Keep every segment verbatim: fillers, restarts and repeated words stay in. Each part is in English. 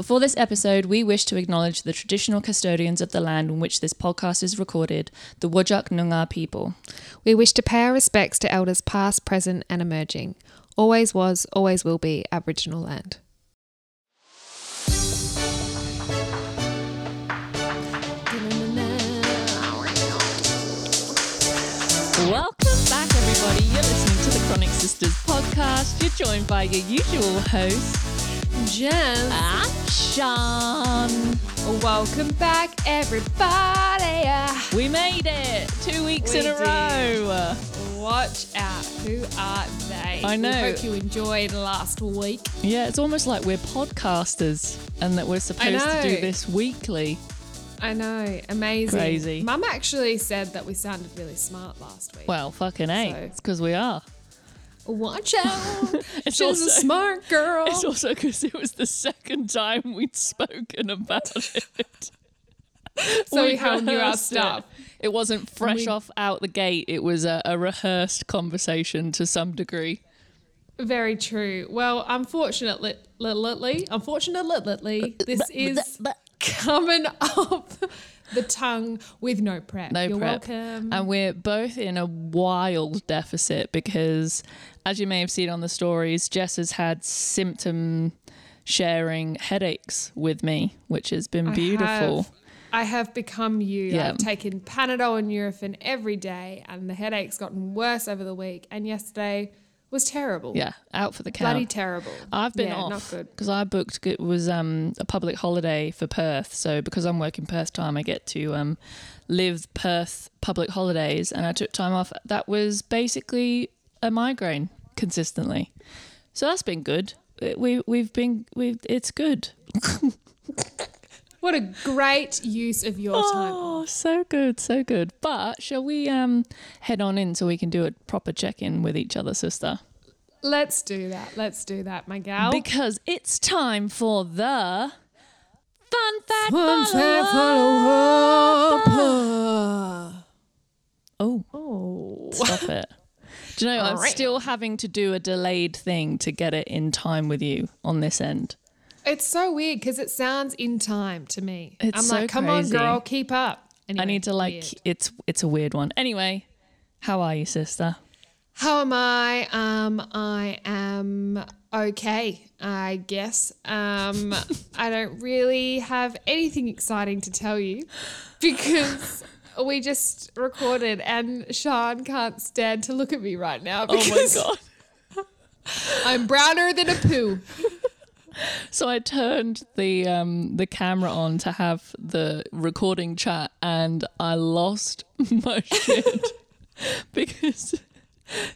Before this episode, we wish to acknowledge the traditional custodians of the land on which this podcast is recorded, the Whadjuk Noongar people. We wish to pay our respects to elders past, present and emerging. Always was, always will be Aboriginal land. Welcome back, everybody. You're listening to the Chronic Sisters podcast. You're joined by your usual hosts, Jen and Sean. Welcome back, everybody. We made it two weeks we in a did. row. Watch out. Who are they? I know. We hope you enjoyed last week. Yeah, it's almost like we're podcasters and that we're supposed to do this weekly. I know. Amazing. Crazy. Mum actually said that we sounded really smart last week. Well, fucking A. So. It's because we are. Watch out. She's also, a smart girl. It's also because it was the second time we'd spoken about it. So we, we held knew our stuff. It, it wasn't fresh we, off out the gate. It was a, a rehearsed conversation to some degree. Very true. Well, unfortunately, unfortunately, this is coming up the tongue with no prep. No You're prep. welcome. And we're both in a wild deficit because, as you may have seen on the stories, Jess has had symptom sharing headaches with me, which has been I beautiful. Have, I have become you. Yeah. I've taken Panadol and Nurofen every day and the headache's gotten worse over the week. And yesterday was terrible. Yeah, out for the count. Bloody terrible. I've been yeah, off because I booked, it was um, a public holiday for Perth. So because I'm working Perth time, I get to um, live Perth public holidays and I took time off. That was basically a migraine consistently. So that's been good. We, we've been, we've, it's good. What a great use of your oh, time. Oh, so good, so good. But shall we um, head on in so we can do a proper check-in with each other, sister? Let's do that. Let's do that, my gal. Because it's time for the Fun Fact Fun Follow, follow Up. Up. Oh. oh, stop it. Do you know, All I'm right. still having to do a delayed thing to get it in time with you on this end. It's so weird because it sounds in time to me. It's I'm so like, come crazy. on, girl, keep up. Anyway, I need to like, weird. it's it's a weird one. Anyway, how are you, sister? How am I? Um, I am okay, I guess. Um, I don't really have anything exciting to tell you because we just recorded and Sean can't stand to look at me right now. Because oh my God. I'm browner than a poo. So I turned the um, the camera on to have the recording chat and I lost my shit because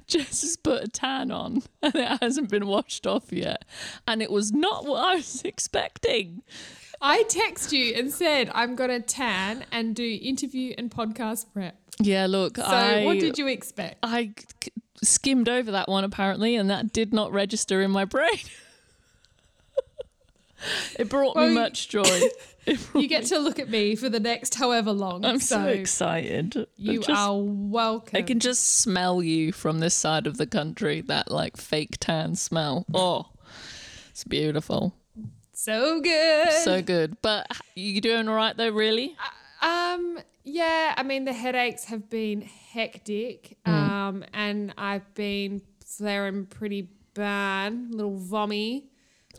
Jess has put a tan on and it hasn't been washed off yet and it was not what I was expecting. I texted you and said I'm going to tan and do interview and podcast prep. Yeah, look. So I, what did you expect? I skimmed over that one apparently and that did not register in my brain. It brought well, me much joy. You get me. to look at me for the next however long. I'm so, so excited. You just, are welcome. I can just smell you from this side of the country, that like fake tan smell. Oh, it's beautiful. So good. So good. But you doing all right though, really? Uh, um, yeah, I mean the headaches have been hectic mm. um, and I've been flaring pretty bad, little vommy.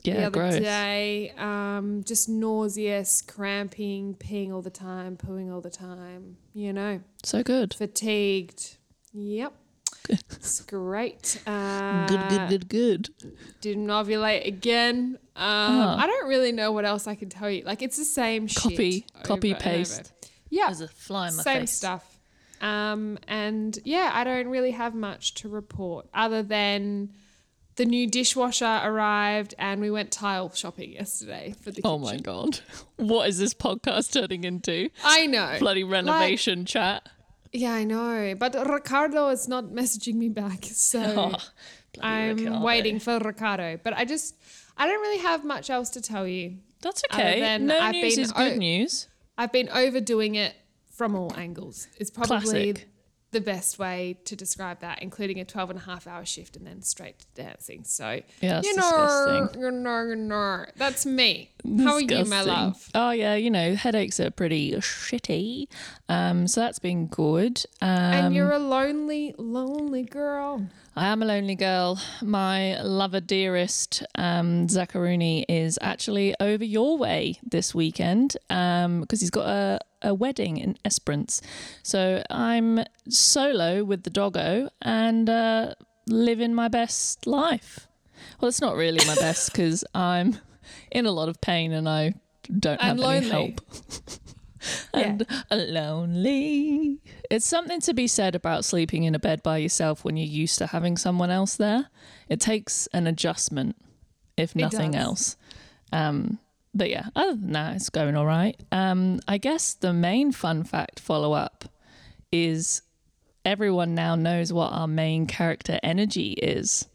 Yeah, the other gross. day, um, just nauseous, cramping, peeing all the time, pooing all the time, you know. So good. Fatigued. Yep. Good. It's great. Uh, good, good, good, good. Didn't ovulate again. Um, oh. I don't really know what else I can tell you. Like, it's the same copy, shit. Copy, copy, paste. Yeah. There's a fly in my same face. Same stuff. Um, and, yeah, I don't really have much to report other than... The new dishwasher arrived and we went tile shopping yesterday for the kitchen. Oh, my God. What is this podcast turning into? I know. Bloody renovation like, chat. Yeah, I know. But Ricardo is not messaging me back, so oh, I'm Ricardo. waiting for Ricardo. But I just, I don't really have much else to tell you. That's okay. No I've news been is good o- news. I've been overdoing it from all angles. It's probably... Classic. the best way to describe that, including a twelve and a half hour shift and then straight to dancing. So, yeah, you know, you know, you know, that's me. Disgusting. How are you, my love? Oh, yeah, you know, headaches are pretty shitty. Um, so that's been good. Um, and you're a lonely, lonely girl. I am a lonely girl. My lover dearest, um, Zaccaruni, is actually over your way this weekend because um, he's got a, a wedding in Esperance. So I'm solo with the doggo and uh, living my best life. Well, it's not really my best because I'm in a lot of pain and I don't have I'm any lonely. help. And yeah. lonely. It's something to be said about sleeping in a bed by yourself when you're used to having someone else there. It takes an adjustment, if nothing else. Um, but yeah, other than that, it's going all right. Um, I guess the main fun fact follow-up is everyone now knows what our main character energy is.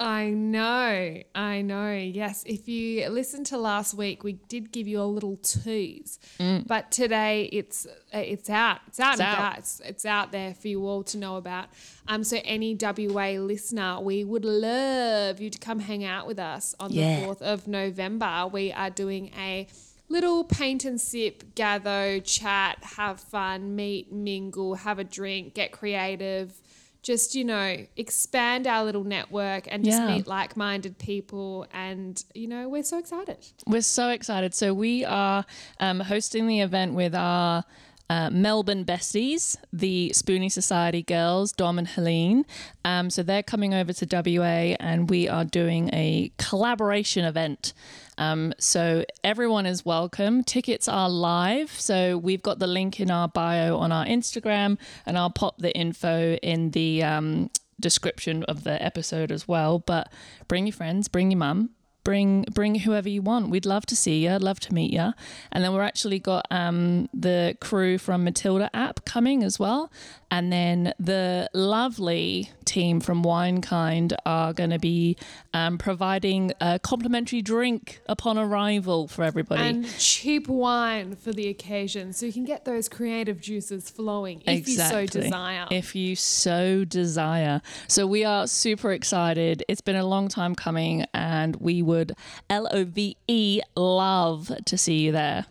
I know, I know, yes. If you listened to last week, we did give you a little tease. Mm. But today it's it's out. It's out it's and out. about. It's, it's out there for you all to know about. Um, so any W A listener, we would love you to come hang out with us on yeah. the fourth of November. We are doing a little paint and sip, gather, chat, have fun, meet, mingle, have a drink, get creative. Just, you know, expand our little network and just yeah. meet like-minded people and, you know, we're so excited. We're so excited. So we are um, hosting the event with our uh, Melbourne besties, the Spoonie Society girls, Dom and Helene. Um, so they're coming over to W A and we are doing a collaboration event. Um, so everyone is welcome. Tickets are live. So we've got the link in our bio on our Instagram and I'll pop the info in the um, description of the episode as well. But bring your friends, bring your mum, bring bring whoever you want. We'd love to see you, love to meet you. And then we're actually got um, the crew from Matilda app coming as well. And then the lovely team from Winekind are going to be um, providing a complimentary drink upon arrival for everybody. And cheap wine for the occasion. So you can get those creative juices flowing if exactly. you so desire. If you so desire. So we are super excited. It's been a long time coming and we would L O V E love to see you there.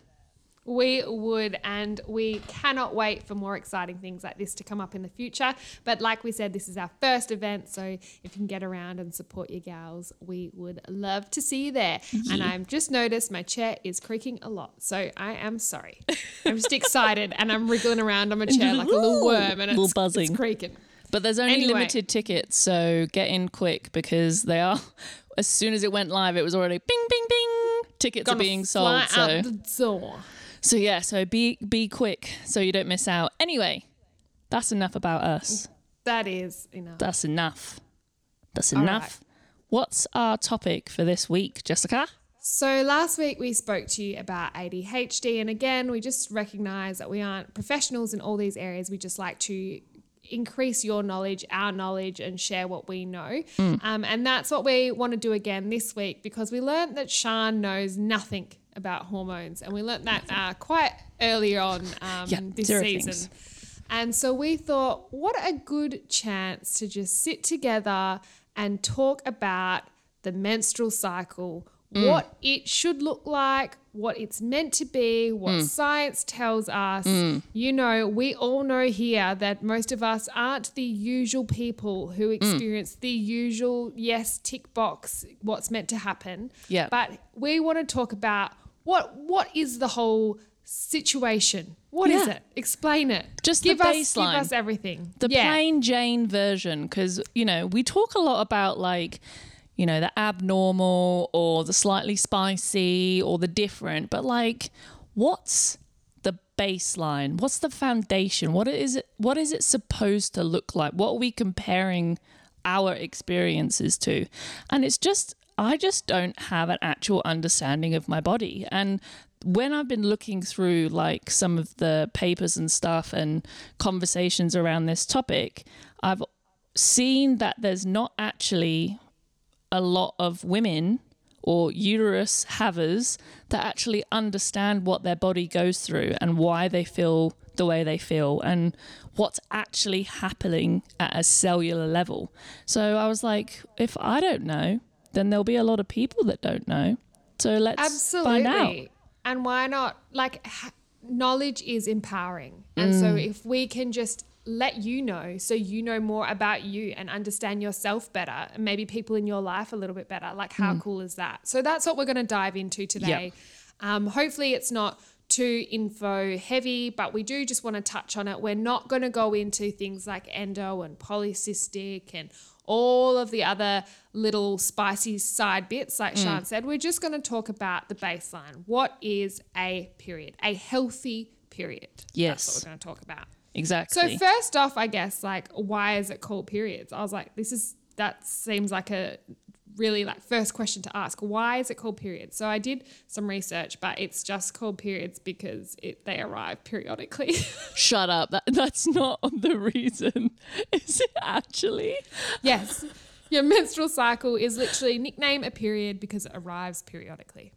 We would, and we cannot wait for more exciting things like this to come up in the future. But like we said, this is our first event, so if you can get around and support your gals, we would love to see you there. Yeah. And I've just noticed my chair is creaking a lot, so I am sorry. I'm just excited, and I'm wriggling around on my chair like a little worm, and it's, buzzing. it's creaking. But there's only anyway. limited tickets, so get in quick because they are, as soon as it went live, it was already bing, bing, bing. Tickets Gonna are being sold. Fly out so. the door. So yeah, so be be quick so you don't miss out. Anyway, that's enough about us. That is enough. That's enough. That's enough. Right. What's our topic for this week, Jessica? So last week we spoke to you about A D H D, and again, we just recognise that we aren't professionals in all these areas. We just like to increase your knowledge, our knowledge, and share what we know. Mm. Um, and that's what we want to do again this week because we learned that Sian knows nothing about hormones, and we learnt that uh, quite early on um, yep, this season. Things. And so we thought, what a good chance to just sit together and talk about the menstrual cycle, mm. what it should look like, what it's meant to be, what mm. science tells us. Mm. You know, we all know here that most of us aren't the usual people who experience mm. the usual, yes, tick box, what's meant to happen. Yeah. But we want to talk about What What is the whole situation? What yeah. is it? Explain it. Just give the baseline. Us, give us everything. The yeah. plain Jane version because, you know, we talk a lot about like, you know, the abnormal or the slightly spicy or the different, but like what's the baseline? What's the foundation? What is it, what is it supposed to look like? What are we comparing our experiences to? And it's just I just don't have an actual understanding of my body. And when I've been looking through like some of the papers and stuff and conversations around this topic, I've seen that there's not actually a lot of women or uterus havers that actually understand what their body goes through and why they feel the way they feel and what's actually happening at a cellular level. So I was like, if I don't know, then there'll be a lot of people that don't know. So let's Absolutely. Find out. And why not? Like, ha- knowledge is empowering. And mm. so if we can just let you know, so you know more about you and understand yourself better, and maybe people in your life a little bit better, like how mm. cool is that? So that's what we're going to dive into today. Yep. Um, hopefully it's not too info heavy, but we do just want to touch on it. We're not going to go into things like endo and polycystic and all of the other little spicy side bits, like mm. Sian said. We're just going to talk about the baseline. What is a period? A healthy period. Yes. That's what we're going to talk about. Exactly. So first off, I guess, like, why is it called periods? I was like, this is, that seems like a really like first question to ask. Why is it called periods? So I did some research, but it's just called periods because it, they arrive periodically. Shut up. That, that's not the reason. Is it actually? Yes. Your menstrual cycle is literally nicknamed a period because it arrives periodically.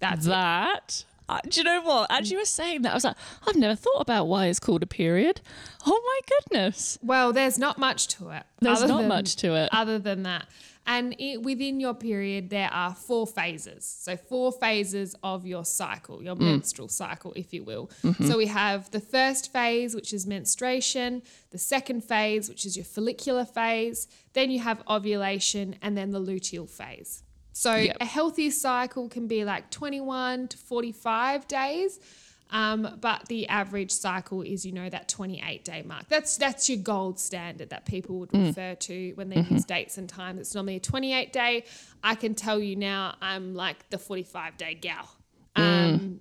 That's that. It. Uh, do you know what? As you were saying that, I was like, I've never thought about why it's called a period. Oh my goodness. Well, there's not much to it. There's not than, much to it. Other than that. And it, within your period, there are four phases. So four phases of your cycle, your mm. menstrual cycle, if you will. Mm-hmm. So we have the first phase, which is menstruation, the second phase, which is your follicular phase, then you have ovulation, and then the luteal phase. So yep. a healthy cycle can be like twenty-one to forty-five days, um, but the average cycle is, you know, that twenty-eight day mark. That's that's your gold standard that people would mm. refer to when they mm-hmm. use dates and times. It's normally a twenty-eight day. I can tell you now I'm like the forty-five day gal. Um, mm.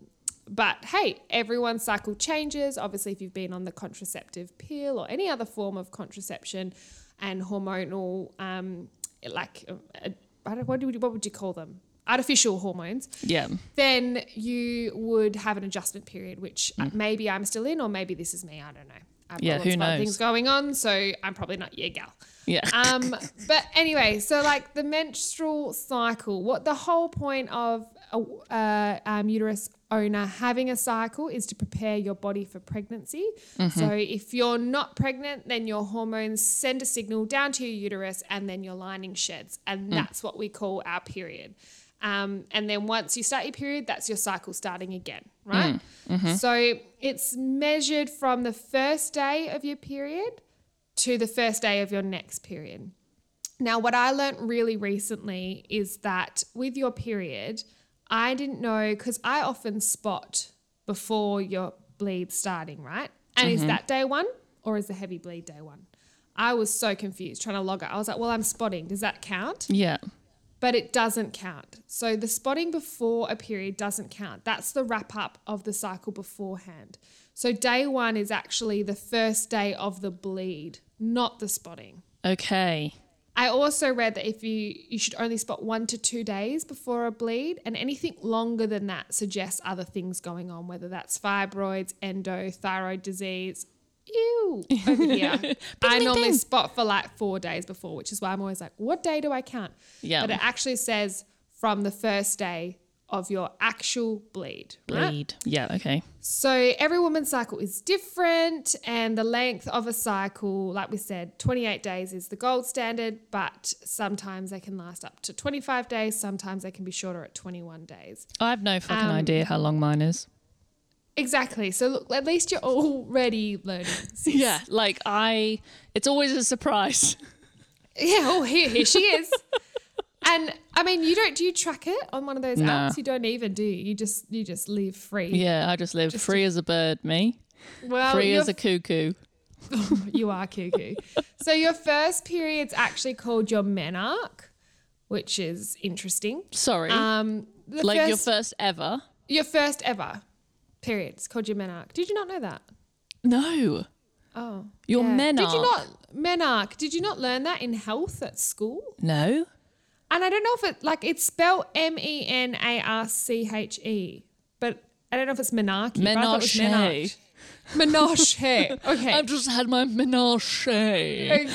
But, hey, everyone's cycle changes. Obviously, if you've been on the contraceptive pill or any other form of contraception and hormonal um, like uh, – I don't, what, do we, what would you call them? Artificial hormones. Yeah. Then you would have an adjustment period, which mm. maybe I'm still in, or maybe this is me. I don't know. I've yeah, got lots who knows? Of things going on, so I'm probably not your gal. Yeah. Um. But anyway, so like the menstrual cycle, what the whole point of a uh, um, uterus owner having a cycle is to prepare your body for pregnancy. Mm-hmm. So if you're not pregnant, then your hormones send a signal down to your uterus and then your lining sheds, and mm. that's what we call our period. Um, and then once you start your period, that's your cycle starting again, right? Mm. Mm-hmm. So it's measured from the first day of your period to the first day of your next period. Now, what I learned really recently is that with your period, I didn't know, because I often spot before your bleed starting, right? And mm-hmm. is that day one or is the heavy bleed day one? I was so confused trying to log it. I was like, well, I'm spotting. Does that count? Yeah. But it doesn't count. So the spotting before a period doesn't count. That's the wrap up of the cycle beforehand. So day one is actually the first day of the bleed, not the spotting. Okay. I also read that if you, you should only spot one to two days before a bleed, and anything longer than that suggests other things going on, whether that's fibroids, endo, thyroid disease. Ew, over here. Bing, I bing, normally bing. Spot for like four days before, which is why I'm always like, what day do I count? Yeah. But it actually says from the first day of your actual bleed. Bleed, right? Yeah, okay. So every woman's cycle is different, and the length of a cycle, like we said, twenty-eight days is the gold standard, but sometimes they can last up to twenty-five days. Sometimes they can be shorter at twenty-one days. I have no fucking um, idea how long mine is. Exactly. So look, at least you're already learning. Yeah, like I, it's always a surprise. Yeah, oh, here, here she is. And I mean, you don't, do you track it on one of those nah. apps? You don't even, do you? You just, you just live free. Yeah, I just live just free to... as a bird, me. Well, free as a cuckoo. You are cuckoo. So your first period's actually called your menarche, which is interesting. Sorry. Um, like first, your first ever? Your first ever period. It's called your menarche. Did you not know that? No. Oh. Your yeah. menarche. Did you not, menarche, did you not learn that in health at school? No. And I don't know if it, like, it's spelled M E N A R C H E, but I don't know if it's menarche. Menarche. Menage. Okay. I've just had my menage. Okay.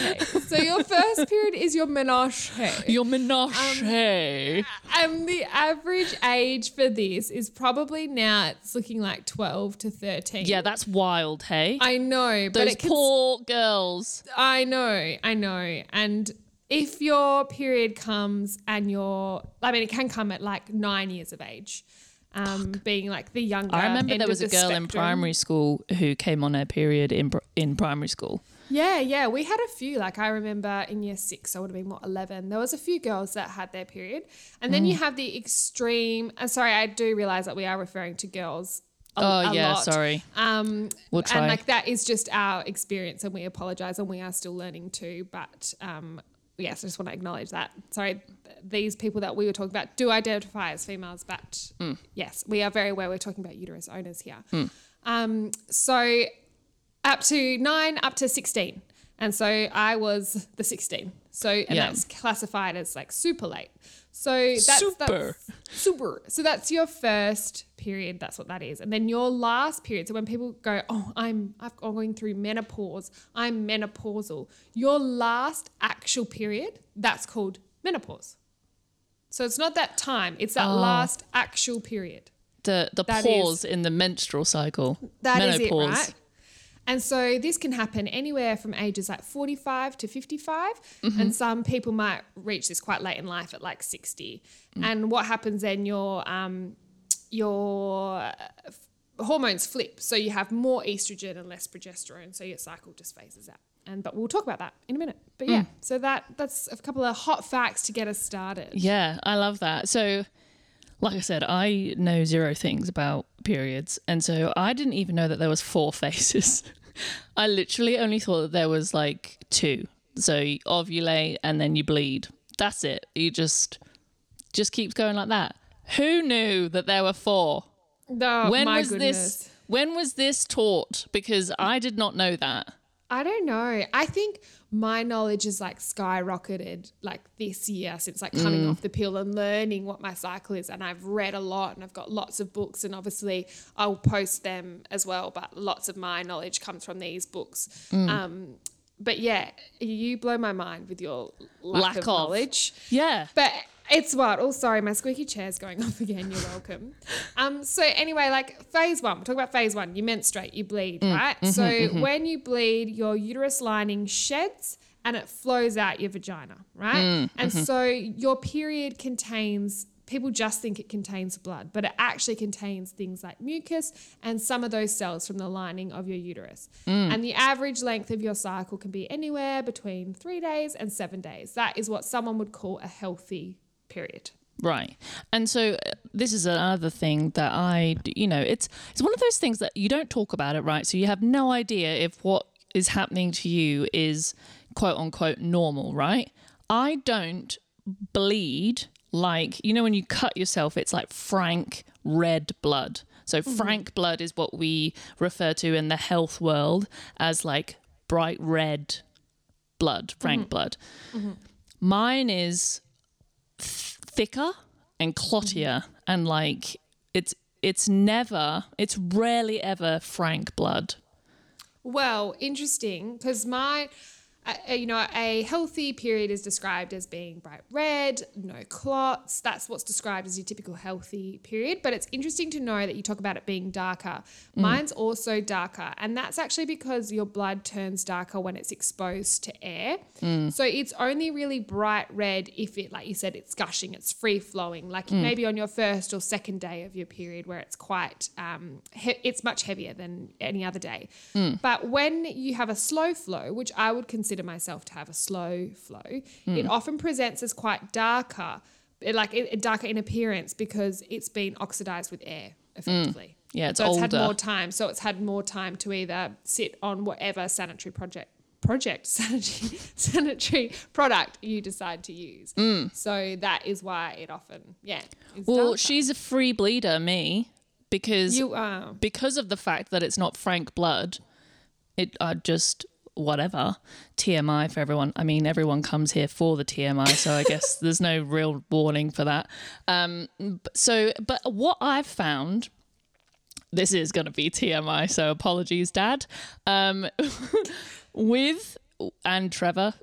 So your first period is your menage. Your menage. Um, and the average age for this is probably now it's looking like twelve to thirteen. Yeah, that's wild, hey? I know. Those but it poor can, girls. I know. I know. And if your period comes and you're, I mean, it can come at like nine years of age. Um, being like the younger. I remember there was a girl spectrum. in primary school who came on her period in in primary school. Yeah, yeah. We had a few. Like I remember in year six, I would have been, what, eleven. There was a few girls that had their period. And then mm. you have the extreme. Uh, sorry, I do realise that we are referring to girls a, oh, a yeah, lot. sorry. Um, we'll try. And like that is just our experience and we apologise and we are still learning too. But um, yes, I just want to acknowledge that. Sorry. These people that we were talking about do identify as females, but mm. yes, we are very aware we're talking about uterus owners here. Mm. Um, so up to nine, up to sixteen. And so I was the sixteen. So and yeah. that's classified as like super late. So that's super. That's super. So that's your first period. That's what that is. And then your last period. So when people go, oh, I'm, I'm going through menopause, I'm menopausal. Your last actual period, that's called menopause. So it's not that time, it's that oh. last actual period. The the that pause is, in the menstrual cycle. That menopause. Is it, right? And so this can happen anywhere from ages like forty-five to fifty-five. Mm-hmm. And some people might reach this quite late in life at like sixty. Mm. And what happens then, your, um, your hormones flip. So you have more estrogen and less progesterone. So your cycle just phases out. And, but we'll talk about that in a minute. But yeah, mm. so that that's a couple of hot facts to get us started. Yeah, I love that. So like I said, I know zero things about periods. And so I didn't even know that there was four phases. I literally only thought that there was like two. So you ovulate and then you bleed. That's it. You just, just keeps going like that. Who knew that there were four? Oh, when my was goodness. This, when was this taught? Because I did not know that. I don't know. I think my knowledge is like skyrocketed like this year since like coming mm. off the pill and learning what my cycle is. And I've read a lot and I've got lots of books and obviously I'll post them as well. But lots of my knowledge comes from these books. Mm. Um, but yeah, you blow my mind with your lack, lack of, of knowledge. Yeah. But it's what? Oh, sorry, my squeaky chair's going off again. You're welcome. Um, so anyway, like phase one, we're talking about phase one. You menstruate, you bleed, mm, right? Mm-hmm, so mm-hmm. when you bleed, your uterus lining sheds and it flows out your vagina, right? Mm, and mm-hmm. so your period contains, people just think it contains blood, but it actually contains things like mucus and some of those cells from the lining of your uterus. Mm. And the average length of your cycle can be anywhere between three days and seven days. That is what someone would call a healthy period. Right. And so uh, this is another thing that I, you know, it's it's one of those things that you don't talk about it, right? So you have no idea if what is happening to you is quote unquote normal, right? I don't bleed like, you know, when you cut yourself, it's like frank red blood. So mm-hmm. frank blood is what we refer to in the health world as like bright red blood, frank mm-hmm. blood. Mm-hmm. Mine is thicker and clottier and like it's it's never it's rarely ever frank blood. Well, interesting, because my uh, you know, a healthy period is described as being bright red, no clots. That's what's described as your typical healthy period, but it's interesting to know that you talk about it being darker. Mm. Mine's also darker, and that's actually because your blood turns darker when it's exposed to air. Mm. So it's only really bright red if it, like you said, it's gushing, it's free-flowing, like mm. maybe on your first or second day of your period where it's quite um, he- it's much heavier than any other day. Mm. But when you have a slow flow, which I would consider myself to have a slow flow, mm. it often presents as quite darker, like it, darker in appearance because it's been oxidized with air effectively. Mm. Yeah, it's so older. It's had more time, so it's had more time to either sit on whatever sanitary project project sanitary sanitary product you decide to use. Mm. So that is why it often yeah. Well, darker. She's a free bleeder, me, because you are. Because of the fact that it's not frank blood. It I just. Whatever, T M I for everyone. I mean, everyone comes here for the T M I, so I guess there's no real warning for that. Um, so, but what I've found this is going to be T M I, so apologies, Dad. Um, with, and Trevor.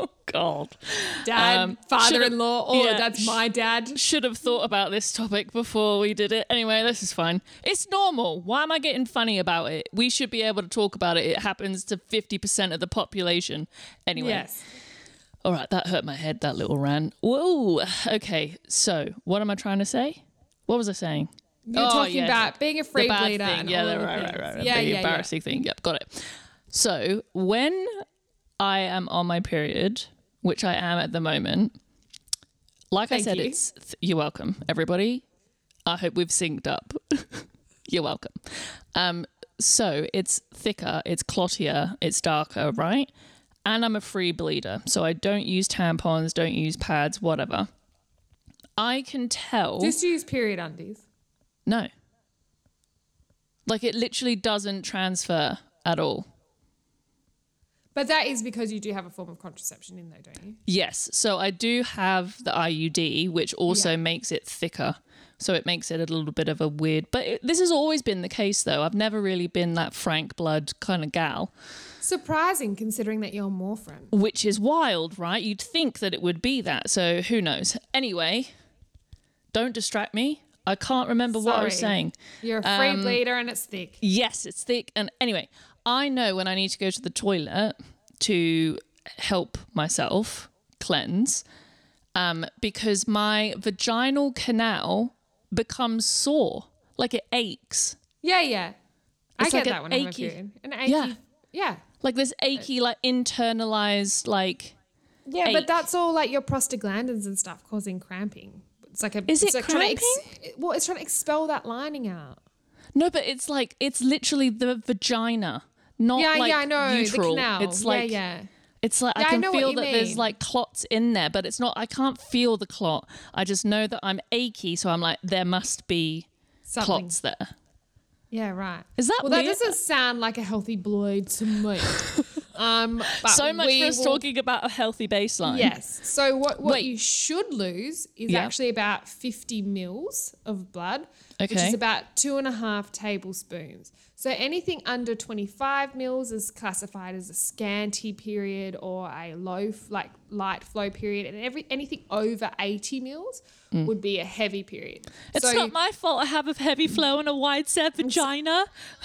Oh, God. Dad, um, father-in-law, all yeah, that's my dad. Should have thought about this topic before we did it. Anyway, this is fine. It's normal. Why am I getting funny about it? We should be able to talk about it. It happens to fifty percent of the population. Anyway. Yes. All right, that hurt my head, that little rant. Whoa. Okay, so what am I trying to say? What was I saying? You're oh, talking yeah, about being a freak leader. Thing. Yeah, right, right, right, right. Yeah, the yeah, embarrassing yeah. thing. Yep, got it. So when I am on my period, which I am at the moment, like Thank I said, you. it's th- you're welcome, everybody. I hope we've synced up. You're welcome. Um, so it's thicker, it's clottier, it's darker, right? And I'm a free bleeder, so I don't use tampons, don't use pads, whatever. I can tell. Just use period undies. No. Like, it literally doesn't transfer at all. But that is because you do have a form of contraception in there, don't you? Yes. So I do have the I U D, which also yeah. makes it thicker. So it makes it a little bit of a weird... But it, this has always been the case, though. I've never really been that frank blood kind of gal. Surprising, considering that you're more frank. Which is wild, right? You'd think that it would be that. So who knows? Anyway, don't distract me. I can't remember Sorry. what I was saying. You're a free um, bleeder and it's thick. Yes, it's thick. And anyway, I know when I need to go to the toilet to help myself cleanse um, because my vaginal canal... becomes sore, like it aches. Yeah, yeah. I it's get like that when achy, I'm a period. An achy, yeah. yeah. Like this achy, like internalized, like Yeah, ache. But that's all like your prostaglandins and stuff causing cramping. It's like a Is it's it like cramping? Trying to ex- well, it's trying to expel that lining out. No, but it's like it's literally the vagina, not yeah, like yeah, I know. Uteral. The canal. It's like yeah, yeah. It's like yeah, I can I feel that mean. There's like clots in there, but it's not, I can't feel the clot. I just know that I'm achy, so I'm like, there must be Something. clots there. Yeah, right. Is that well, weird? That doesn't sound like a healthy blood to me. um, but so much for us will... talking about a healthy baseline. Yes. So what, what you should lose is yep. actually about fifty mils of blood, okay. which is about two and a half tablespoons. So anything under twenty-five mils is classified as a scanty period or a low, like light flow period, and every anything over eighty mils mm. would be a heavy period. It's so, not my fault I have a heavy flow and a wide set vagina.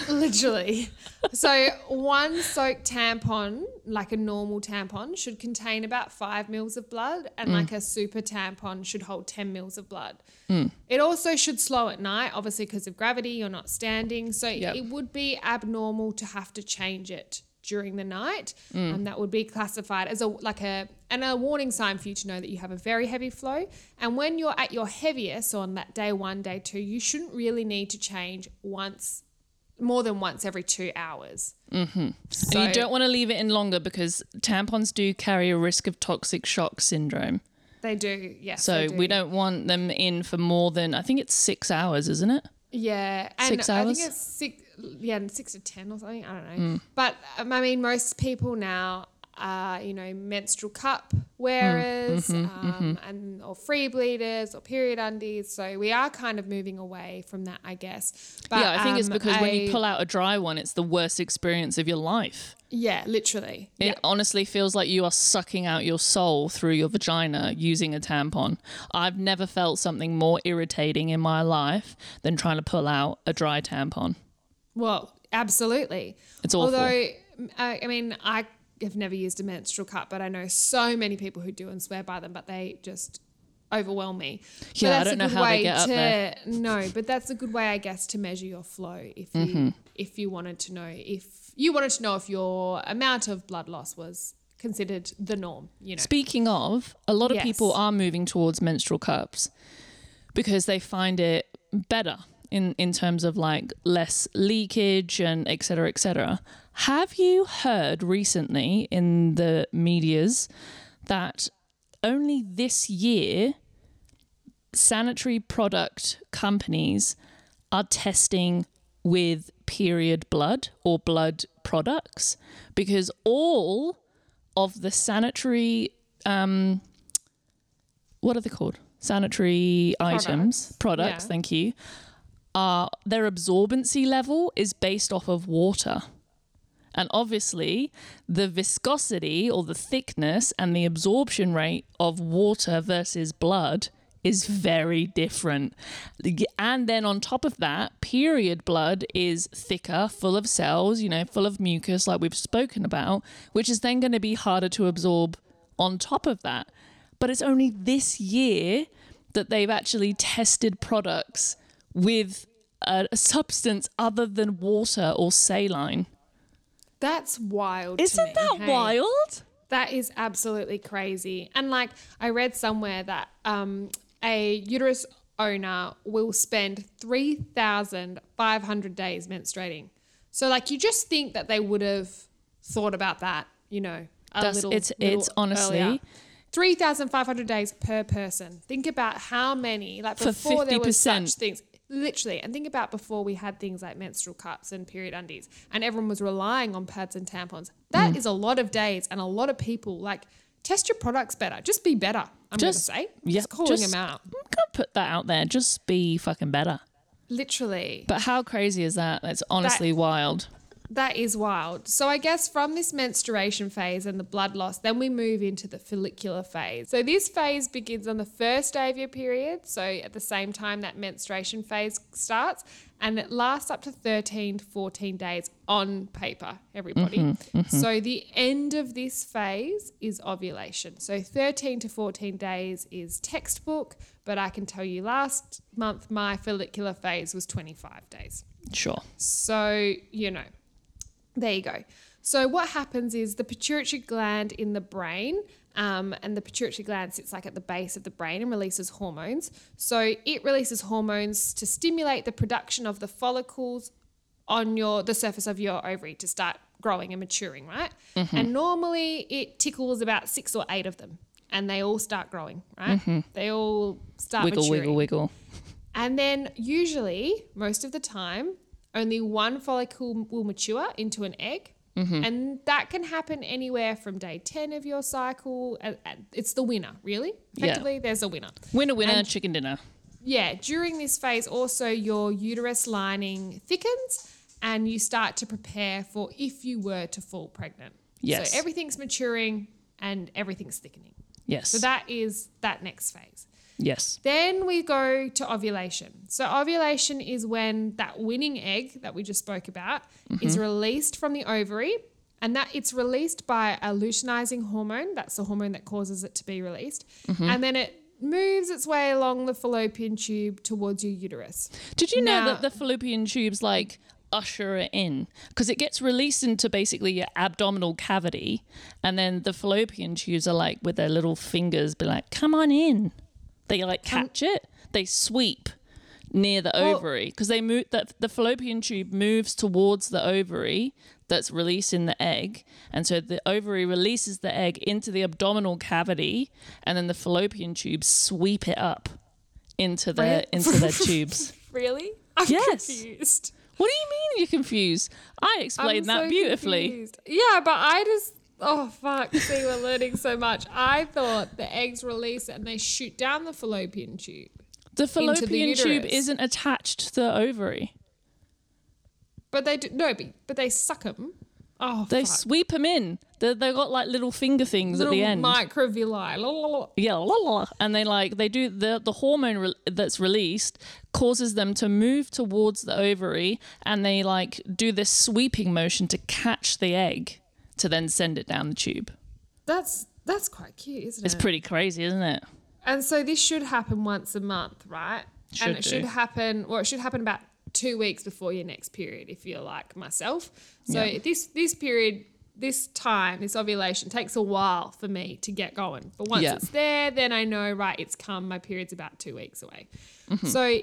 Literally. So one soaked tampon, like a normal tampon, should contain about five mils of blood, and mm. like a super tampon should hold ten mils of blood. Mm. It also should slow at night, obviously because of gravity, you're not standing. So yep. it would be abnormal to have to change it during the night, and mm. um, that would be classified as a like a and a warning sign for you to know that you have a very heavy flow. And when you're at your heaviest on that day one, day two, you shouldn't really need to change once more than once every two hours. Mm-hmm. So, and you don't want to leave it in longer because tampons do carry a risk of toxic shock syndrome. They do, yes. So do. we don't want them in for more than I think it's six hours, isn't it? Yeah, and six hours? I think it's six. Yeah, six to ten or something. I don't know. Mm. But um, I mean, most people now are, you know, menstrual cup wearers, mm. mm-hmm, um, mm-hmm. and or free bleeders or period undies. So we are kind of moving away from that, I guess. But, yeah, I think um, it's because a, when you pull out a dry one, it's the worst experience of your life. Yeah, literally. It yep. honestly feels like you are sucking out your soul through your vagina using a tampon. I've never felt something more irritating in my life than trying to pull out a dry tampon. Well, absolutely. It's awful. Although, I, I mean, I have never used a menstrual cup, but I know so many people who do and swear by them, but they just overwhelm me. Yeah, I don't know how they get up there. No, but that's a good way, I guess, to measure your flow if mm-hmm. you if you wanted to know if you wanted to know if your amount of blood loss was considered the norm. You know. Speaking of, a lot of yes. people are moving towards menstrual cups because they find it better. In, in terms of like less leakage and et cetera, et cetera. Have you heard recently in the medias that only this year sanitary product companies are testing with period blood or blood products because all of the sanitary, um, what are they called? Sanitary products. items, products, yeah. thank you. are their absorbency level is based off of water. And obviously, the viscosity or the thickness and the absorption rate of water versus blood is very different. And then on top of that, period blood is thicker, full of cells, you know, full of mucus like we've spoken about, which is then going to be harder to absorb on top of that. But it's only this year that they've actually tested products with a, a substance other than water or saline. That's wild. Isn't to me, that hey? Wild? That is absolutely crazy. And like I read somewhere that um, a uterus owner will spend three thousand five hundred days menstruating. So like you just think that they would have thought about that, you know, a That's, little It's little It's honestly earlier. three thousand five hundred days per person. Think about how many, like before there were such things. Literally, and think about before we had things like menstrual cups and period undies and everyone was relying on pads and tampons. That mm. is a lot of days and a lot of people. Like, test your products better. Just be better, I'm just, gonna say. Yep, just calling just, them out. I'm gonna put that out there. Just be fucking better. Literally. But how crazy is that? That's honestly that, wild. That is wild. So I guess from this menstruation phase and the blood loss, then we move into the follicular phase. So this phase begins on the first day of your period, so at the same time that menstruation phase starts, and it lasts up to thirteen to fourteen days on paper, everybody. Mm-hmm, mm-hmm. So the end of this phase is ovulation. So thirteen to fourteen days is textbook, but I can tell you last month my follicular phase was twenty-five days. Sure. So, you know. There you go. So what happens is the pituitary gland in the brain, um, and the pituitary gland sits like at the base of the brain and releases hormones. So it releases hormones to stimulate the production of the follicles on your the surface of your ovary to start growing and maturing, right? Mm-hmm. And normally it tickles about six or eight of them and they all start growing, right? Mm-hmm. They all start wiggle, maturing. Wiggle, wiggle, wiggle. And then usually, most of the time, only one follicle will mature into an egg, mm-hmm. and that can happen anywhere from day ten of your cycle. It's the winner, really. Effectively, yeah. There's a winner. Winner, winner, and, chicken dinner. Yeah. During this phase also your uterus lining thickens and you start to prepare for if you were to fall pregnant. Yes. So everything's maturing and everything's thickening. Yes. So that is that next phase. Yes. Then we go to ovulation. So ovulation is when that winning egg that we just spoke about mm-hmm. is released from the ovary, and that it's released by a luteinizing hormone. That's the hormone that causes it to be released. Mm-hmm. And then it moves its way along the fallopian tube towards your uterus. Did you now, know that the fallopian tube's like usher it in? Because it gets released into basically your abdominal cavity, and then the fallopian tubes are like with their little fingers be like, come on in. They like catch um, it. They sweep near the well, ovary because they move. That the fallopian tube moves towards the ovary that's releasing the egg, and so the ovary releases the egg into the abdominal cavity, and then the fallopian tubes sweep it up into their right? into their tubes. Really? I'm yes. confused. What do you mean you're confused? I explained I'm that so beautifully. Confused. Yeah, but I just. Oh, fuck. See, we're learning so much. I thought the eggs release and they shoot down the fallopian tube. The fallopian the tube isn't attached to the ovary. But they do, no, but they suck them. Oh, They fuck. sweep them in. They've they got like little finger things little at the end. Little microvilli. La, la, la. Yeah, la, la. And they like, they do, the, the hormone re- that's released causes them to move towards the ovary and they like do this sweeping motion to catch the egg. To then send it down the tube. That's that's quite cute, isn't it? It's pretty crazy, isn't it? And so this should happen once a month, right? Should and it do. should happen, well, it should happen about two weeks before your next period, if you're like myself. So yeah. this this period, this time, this ovulation takes a while for me to get going. But once yeah. it's there, then I know, right, it's come. My period's about two weeks away. Mm-hmm. So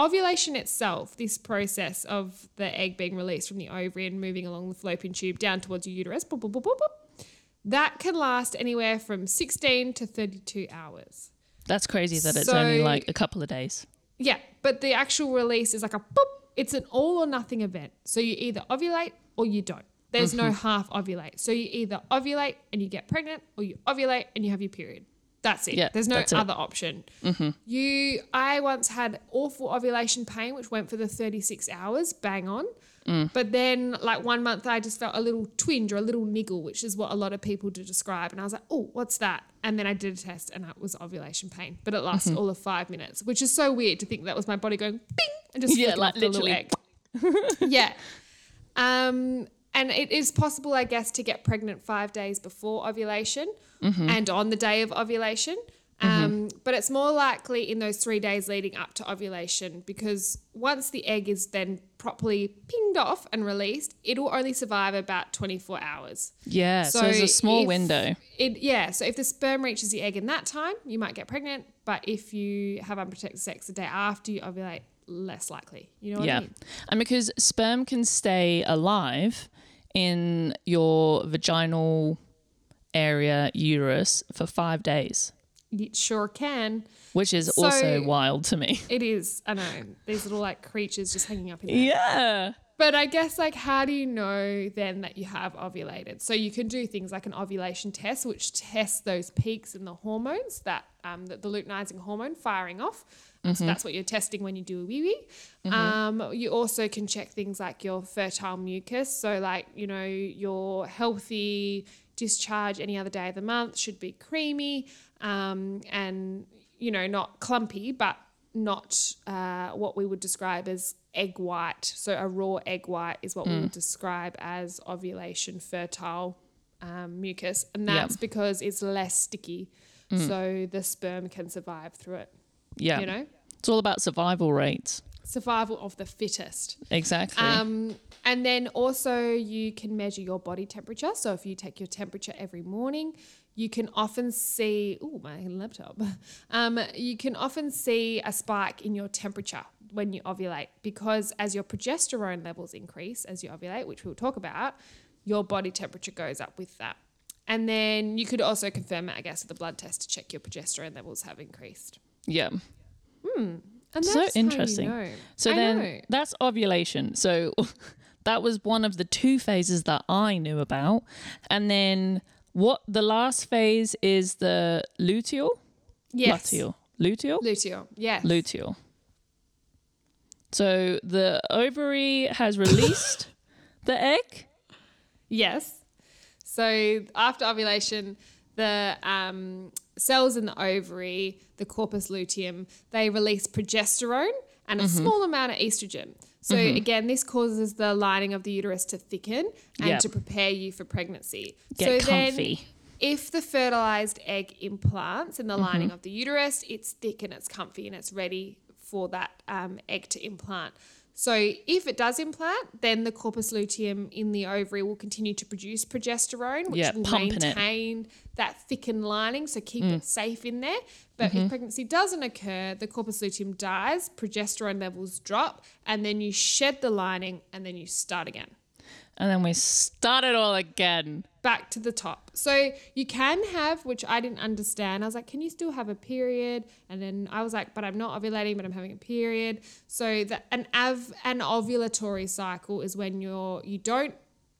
ovulation itself, this process of the egg being released from the ovary and moving along the fallopian tube down towards your uterus, boop, boop, boop, boop, boop, that can last anywhere from sixteen to thirty-two hours. That's crazy that it's so, only like a couple of days. Yeah, but the actual release is like a boop. It's an all or nothing event. So you either ovulate or you don't. There's mm-hmm. no half ovulate. So you either ovulate and you get pregnant or you ovulate and you have your period. That's it. Yeah, There's no other it. option. Mm-hmm. You, I once had awful ovulation pain, which went for the thirty-six hours, bang on. Mm. But then like one month I just felt a little twinge or a little niggle, which is what a lot of people do describe. And I was like, oh, what's that? And then I did a test and it was ovulation pain. But it lasted mm-hmm. all of five minutes, which is so weird to think that was my body going bing and just yeah, like literally. Egg. yeah. Um, and it is possible, I guess, to get pregnant five days before ovulation mm-hmm. and on the day of ovulation. Um, mm-hmm. But it's more likely in those three days leading up to ovulation, because once the egg is then properly pinged off and released, it'll only survive about twenty-four hours. Yeah, so, so it's a small window. It, yeah, so if the sperm reaches the egg in that time, you might get pregnant. But if you have unprotected sex the day after you ovulate, less likely. You know what yeah. I mean? And because sperm can stay alive in your vaginal area, uterus, for five days. It sure can. Which is so also wild to me. It is. I know. These little like creatures just hanging up in there. Yeah. But I guess like how do you know then that you have ovulated? So you can do things like an ovulation test, which tests those peaks in the hormones, that um, the, the luteinizing hormone firing off. Mm-hmm. So that's what you're testing when you do a wee-wee. Mm-hmm. Um, you also can check things like your fertile mucus. So like, you know, your healthy discharge any other day of the month should be creamy. Um, and, you know, not clumpy, but not uh, what we would describe as egg white. So a raw egg white is what mm. we would describe as ovulation fertile um, mucus. And that's yep. because it's less sticky. Mm. So the sperm can survive through it. Yeah. You know? It's all about survival rates. Survival of the fittest. Exactly. Um, and then also you can measure your body temperature. So if you take your temperature every morning, you can often see, oh, my laptop, um, you can often see a spike in your temperature when you ovulate, because as your progesterone levels increase as you ovulate, which we'll talk about, your body temperature goes up with that. And then you could also confirm it, I guess, with a blood test to check your progesterone levels have increased. Yeah. Hmm. And that's so interesting. How you know. So I then know. That's ovulation. So that was one of the two phases that I knew about. And then... What the last phase is the luteal? Yes. Luteal. Luteal? Luteal, yes. Luteal. So the ovary has released the egg? Yes. So after ovulation, the um, cells in the ovary, the corpus luteum, they release progesterone and a mm-hmm. small amount of estrogen. So mm-hmm. again, this causes the lining of the uterus to thicken and yep. to prepare you for pregnancy. Get so comfy. Then if the fertilized egg implants in the mm-hmm. lining of the uterus, it's thick and it's comfy and it's ready for that um, egg to implant. So if it does implant, then the corpus luteum in the ovary will continue to produce progesterone, which yep, will maintain it. That thickened lining, so keep mm. it safe in there. But mm-hmm. if pregnancy doesn't occur, the corpus luteum dies, progesterone levels drop, and then you shed the lining and then you start again. And then we start it all again. Back to the top. So you can have, which I didn't understand. I was like, can you still have a period? And then I was like, but I'm not ovulating, but I'm having a period. So the, an av, an ovulatory cycle is when you're, you don't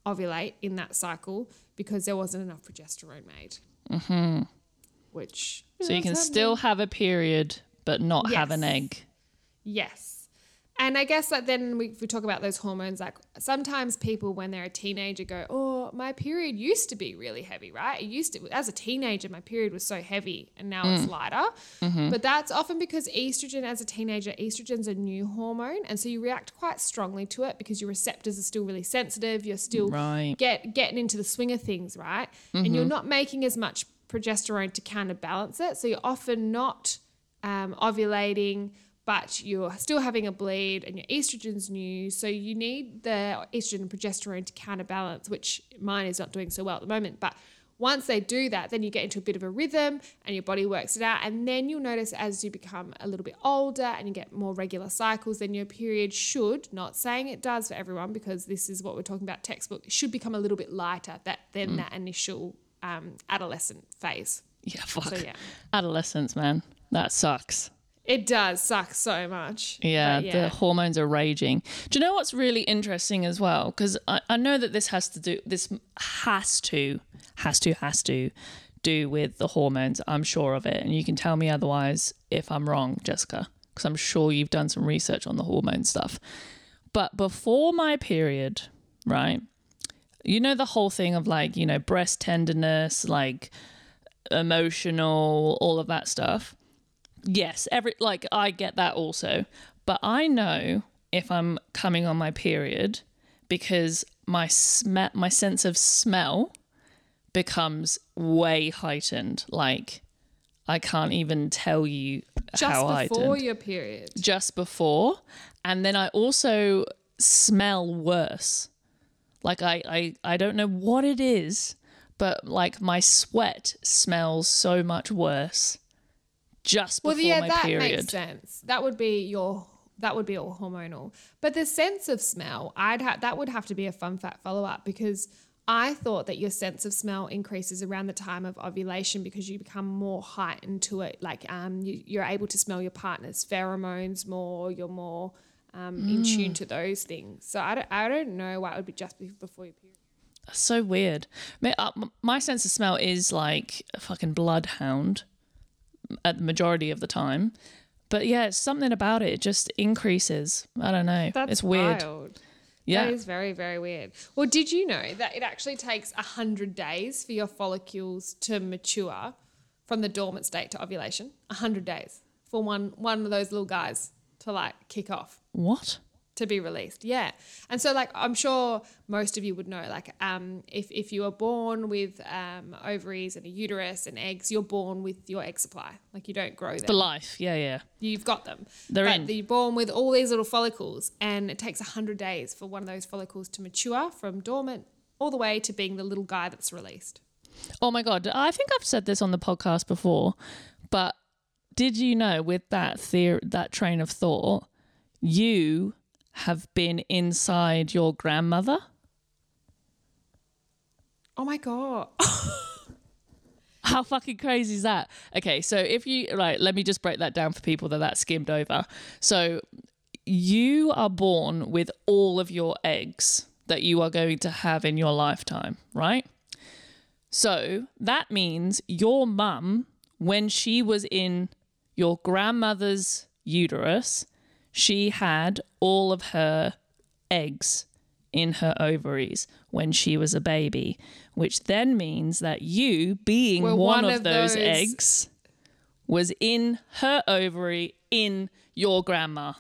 ovulate in that cycle because there wasn't enough progesterone made. Mm-hmm. Which. So you can happening. still have a period, but not yes. have an egg. Yes. And I guess that then we, if we talk about those hormones, like sometimes people when they're a teenager go, oh, my period used to be really heavy, right? It used to, as a teenager, my period was so heavy and now mm. it's lighter. Mm-hmm. But that's often because estrogen as a teenager, estrogen's a new hormone. And so you react quite strongly to it because your receptors are still really sensitive. You're still right. get, getting into the swing of things, right? Mm-hmm. And you're not making as much progesterone to counterbalance it. So you're often not um, ovulating, but you're still having a bleed and your estrogen's new. So you need the estrogen and progesterone to counterbalance, which mine is not doing so well at the moment. But once they do that, then you get into a bit of a rhythm and your body works it out. And then you'll notice as you become a little bit older and you get more regular cycles, then your period should, not saying it does for everyone because this is what we're talking about textbook, should become a little bit lighter that, than mm. that initial um, adolescent phase. Yeah, fuck. So, yeah. Adolescence, man. That sucks. It does suck so much. Yeah, yeah, the hormones are raging. Do you know what's really interesting as well? Because I, I know that this has to do, this has to, has to, has to do with the hormones. I'm sure of it. And you can tell me otherwise if I'm wrong, Jessica, because I'm sure you've done some research on the hormone stuff. But before my period, right, you know the whole thing of like, you know, breast tenderness, like emotional, all of that stuff. Yes, every like I get that also. But I know if I'm coming on my period because my sm- my sense of smell becomes way heightened. Like I can't even tell you just how heightened. Just before your period. Just before. And then I also smell worse. Like I, I, I don't know what it is, but like my sweat smells so much worse just before well, yeah, my that period. That makes sense. That would be your that would be all hormonal. But the sense of smell, I'd ha- that would have to be a fun fact follow up because I thought that your sense of smell increases around the time of ovulation because you become more heightened to it. Like um, you, you're able to smell your partner's pheromones more. You're more um, mm. in tune to those things. So I don't, I don't know why it would be just before your period. That's so weird. My sense of smell is like a fucking bloodhound at the majority of the time. But yeah, it's something about it. It just increases. I don't know. That's it's weird. Wild. Yeah. That is very, very weird. Well, did you know that it actually takes one hundred days for your follicles to mature from the dormant state to ovulation? one hundred days for one, one of those little guys to like kick off. What? To be released. Yeah. And so like I'm sure most of you would know like um, if, if you are born with um, ovaries and a uterus and eggs, you're born with your egg supply. Like you don't grow them. For life. Yeah, yeah. You've got them. They're but in. But you're born with all these little follicles and it takes one hundred days for one of those follicles to mature from dormant all the way to being the little guy that's released. Oh my God. I think I've said this on the podcast before, but did you know with that theory, that train of thought, you have been inside your grandmother? Oh my God. How fucking crazy is that? Okay, so if you, right, let me just break that down for people that that skimmed over. So you are born with all of your eggs that you are going to have in your lifetime, right? So that means your mum, when she was in your grandmother's uterus, she had all of her eggs in her ovaries when she was a baby, which then means that you, being well, one, one of, of those, those eggs, was in her ovary in your grandma.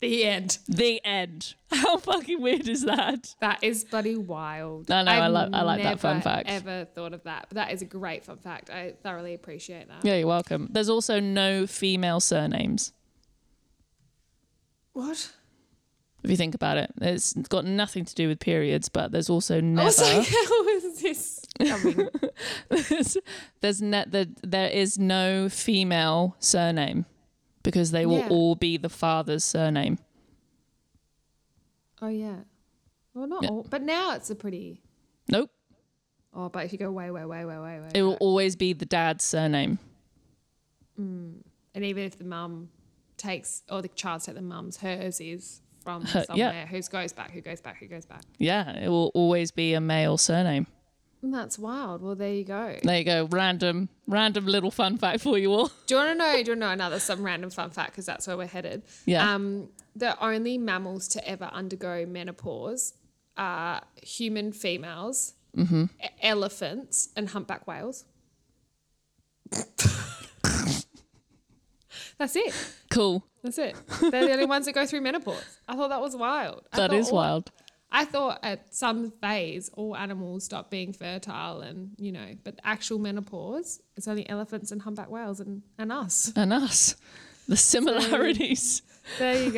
The end. The end. How fucking weird is that? That is bloody wild. I know, I, lo- I like that fun fact. I've never thought of that, but that is a great fun fact. I thoroughly appreciate that. Yeah, you're welcome. There's also no female surnames. What? If you think about it, it's got nothing to do with periods, but there's also never. I was like, how is this coming? there's there's ne- there, there is no female surname because they will yeah. all be the father's surname. Oh yeah, well not yeah. all, but now it's a pretty. Nope. Oh, but if you go way, way, way, way, way, way, it will back. Always be the dad's surname. Mm. And even if the mum takes or the child's take the mum's, hers is from Her, somewhere yeah. whose goes back, who goes back, who goes back. Yeah, it will always be a male surname. That's wild. Well, there you go. There you go. Random, random little fun fact for you all. Do you want to know? Do you want to know another some random fun fact? Because that's where we're headed. Yeah. Um, the only mammals to ever undergo menopause are human females, mm-hmm. e- elephants, and humpback whales. That's it. Cool. That's it. They're the only ones that go through menopause. I thought that was wild. I that is all, wild. I thought at some phase all animals stop being fertile and, you know, but actual menopause, it's only elephants and humpback whales and, and us. And us. The similarities. So, there you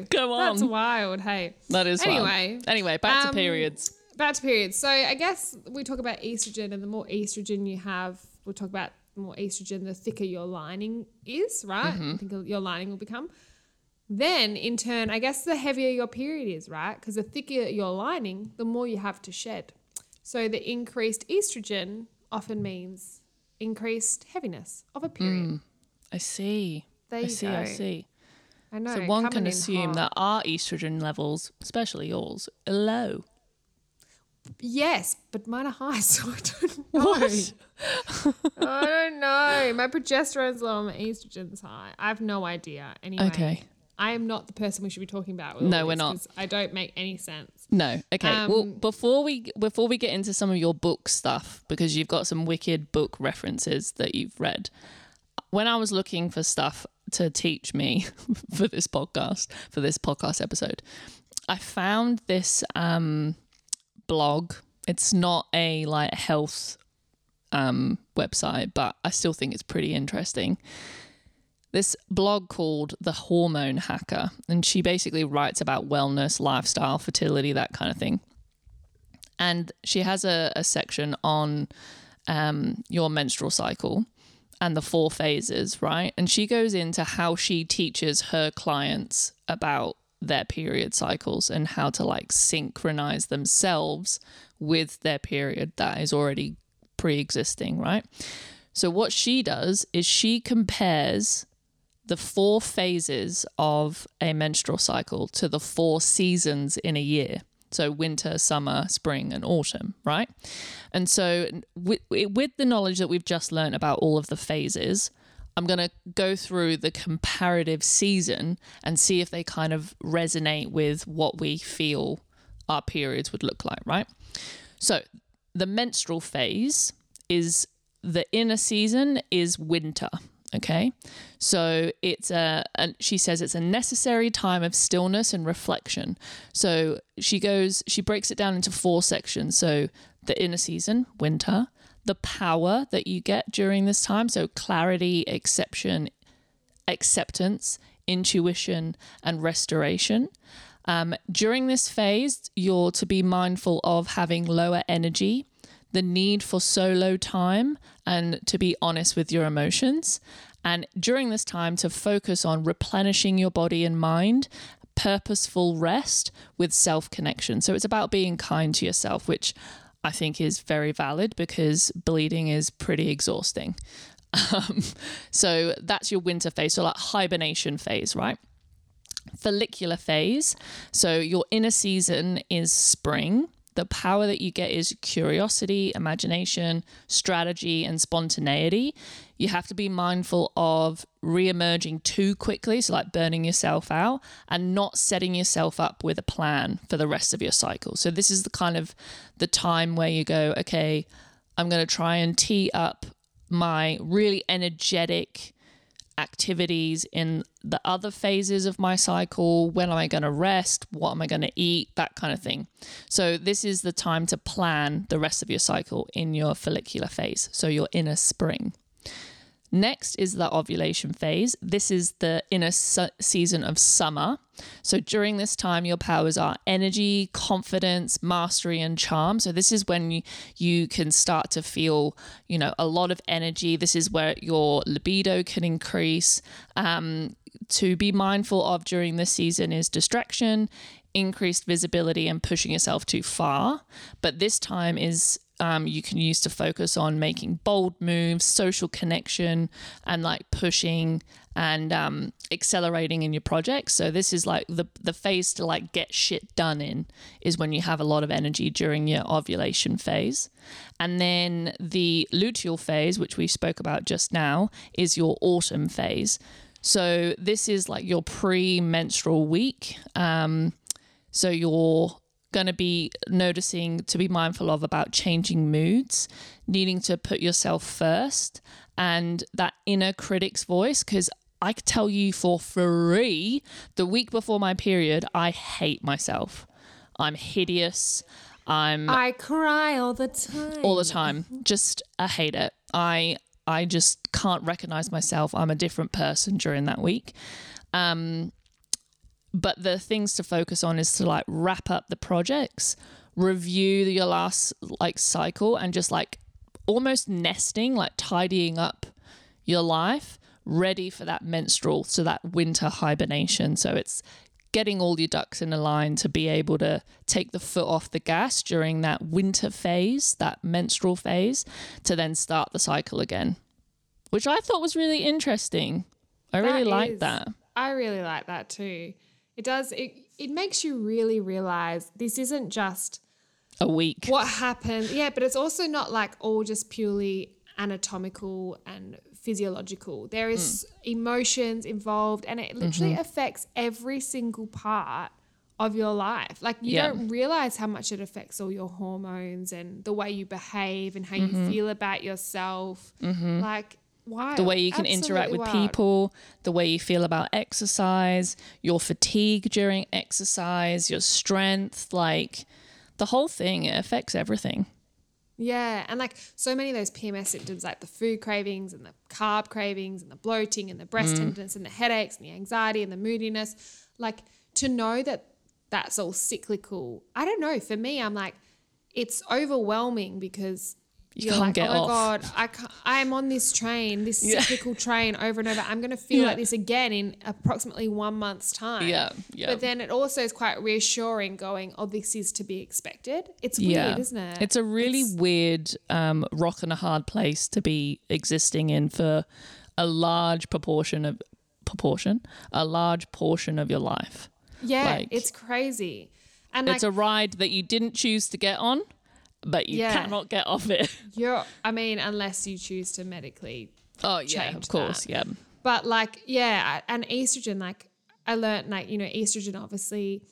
go. Go on. That's wild, hey. That is anyway, wild. Anyway. Anyway, back um, to periods. Back to periods. So I guess we talk about estrogen, and the more estrogen you have, we'll talk about more estrogen, the thicker your lining is, right? Mm-hmm. I think your lining will become. Then, in turn, I guess the heavier your period is, right? Because the thicker your lining, the more you have to shed. So the increased estrogen often means increased heaviness of a period. Mm, I see. There you I see, go. I see. I know. So one can assume hot. that our estrogen levels, especially yours, are low. Yes, but mine are high, so I don't know. What? I don't know. My progesterone's low and my estrogen's high. I have no idea. Anyway. Okay. I am not the person we should be talking about. With no, we're not. I don't make any sense. No. Okay. Um, well, before we before we get into some of your book stuff, because you've got some wicked book references that you've read, when I was looking for stuff to teach me for this podcast, for this podcast episode, I found this um, blog. It's not a like health um, website, but I still think it's pretty interesting. This blog called The Hormone Hacker, and she basically writes about wellness, lifestyle, fertility, that kind of thing. And she has a, a section on um, your menstrual cycle and the four phases, right? And she goes into how she teaches her clients about their period cycles and how to like synchronize themselves with their period that is already pre-existing, right? So what she does is she compares the four phases of a menstrual cycle to the four seasons in a year. So winter, summer, spring and autumn, right? And so with, with the knowledge that we've just learned about all of the phases, I'm going to go through the comparative season and see if they kind of resonate with what we feel our periods would look like, right? So the menstrual phase is the inner season is winter. Okay, so it's a, and she says it's a necessary time of stillness and reflection. So she goes, she breaks it down into four sections. So the inner season, winter, the power that you get during this time. So clarity, exception, acceptance, intuition, and restoration. Um, during this phase, you're to be mindful of having lower energy, the need for solo time and to be honest with your emotions. And during this time to focus on replenishing your body and mind, purposeful rest with self-connection. So it's about being kind to yourself, which I think is very valid because bleeding is pretty exhausting. Um, so that's your winter phase, so like hibernation phase, right? Follicular phase. So your inner season is spring. The power that you get is curiosity, imagination, strategy, and spontaneity. You have to be mindful of re-emerging too quickly, so like burning yourself out, and not setting yourself up with a plan for the rest of your cycle. So this is the kind of the time where you go, okay, I'm going to try and tee up my really energetic activities in the other phases of my cycle. When am I going to rest? What am I going to eat? That kind of thing. So this is the time to plan the rest of your cycle in your follicular phase, so your inner spring. Next is the ovulation phase. This is the inner su- season of summer. So during this time, your powers are energy, confidence, mastery, and charm. So this is when you, you can start to feel, you know, a lot of energy. This is where your libido can increase. Um, to be mindful of during this season is distraction, increased visibility, and pushing yourself too far. But this time is Um, you can use to focus on making bold moves, social connection, and like pushing and um, accelerating in your projects. So this is like the the phase to like get shit done in is when you have a lot of energy during your ovulation phase. And then the luteal phase, which we spoke about just now, is your autumn phase. So this is like your pre-menstrual week. Um, so your going to be noticing to be mindful of about changing moods, needing to put yourself first, and that inner critic's voice, because I could tell you for free, the week before my period, I hate myself. I'm hideous. I'm I cry all the time. All the time. Just I hate it. I I just can't recognize myself. I'm a different person during that week. Um But the things to focus on is to like wrap up the projects, review your last like cycle, and just like almost nesting, like tidying up your life, ready for that menstrual, so that winter hibernation. So it's getting all your ducks in a line to be able to take the foot off the gas during that winter phase, that menstrual phase, to then start the cycle again, which I thought was really interesting. I that really liked is, that. I really like that too. It does, it, it makes you really realize this isn't just a week. What happened? Yeah, but it's also not like all just purely anatomical and physiological. There is mm. emotions involved, and it literally mm-hmm. affects every single part of your life. Like you yeah. don't realize how much it affects all your hormones and the way you behave and how mm-hmm. you feel about yourself. Mm-hmm. Like wild. The way you can Absolutely interact with wild. people, the way you feel about exercise, your fatigue during exercise, your strength, like the whole thing, it affects everything. Yeah, and like so many of those P M S symptoms, like the food cravings and the carb cravings and the bloating and the breast mm. tenderness and the headaches and the anxiety and the moodiness, like to know that that's all cyclical. I don't know. For me, I'm like, it's overwhelming because you you're like, oh my off. God, I can't, I'm on this train, this yeah. cyclical train over and over. I'm going to feel yeah. like this again in approximately one month's time. Yeah, yeah. But then it also is quite reassuring going, oh, this is to be expected. It's weird, yeah. isn't it? It's a really it's, weird um, rock and a hard place to be existing in for a large proportion of proportion, a large portion of your life. Yeah, like, it's crazy. And it's like, a ride that you didn't choose to get on, but you yeah. cannot get off it. You're, I mean, unless you choose to medically oh, change yeah, of course, that. yeah. But like, yeah, and estrogen, like I learned, like, you know, estrogen obviously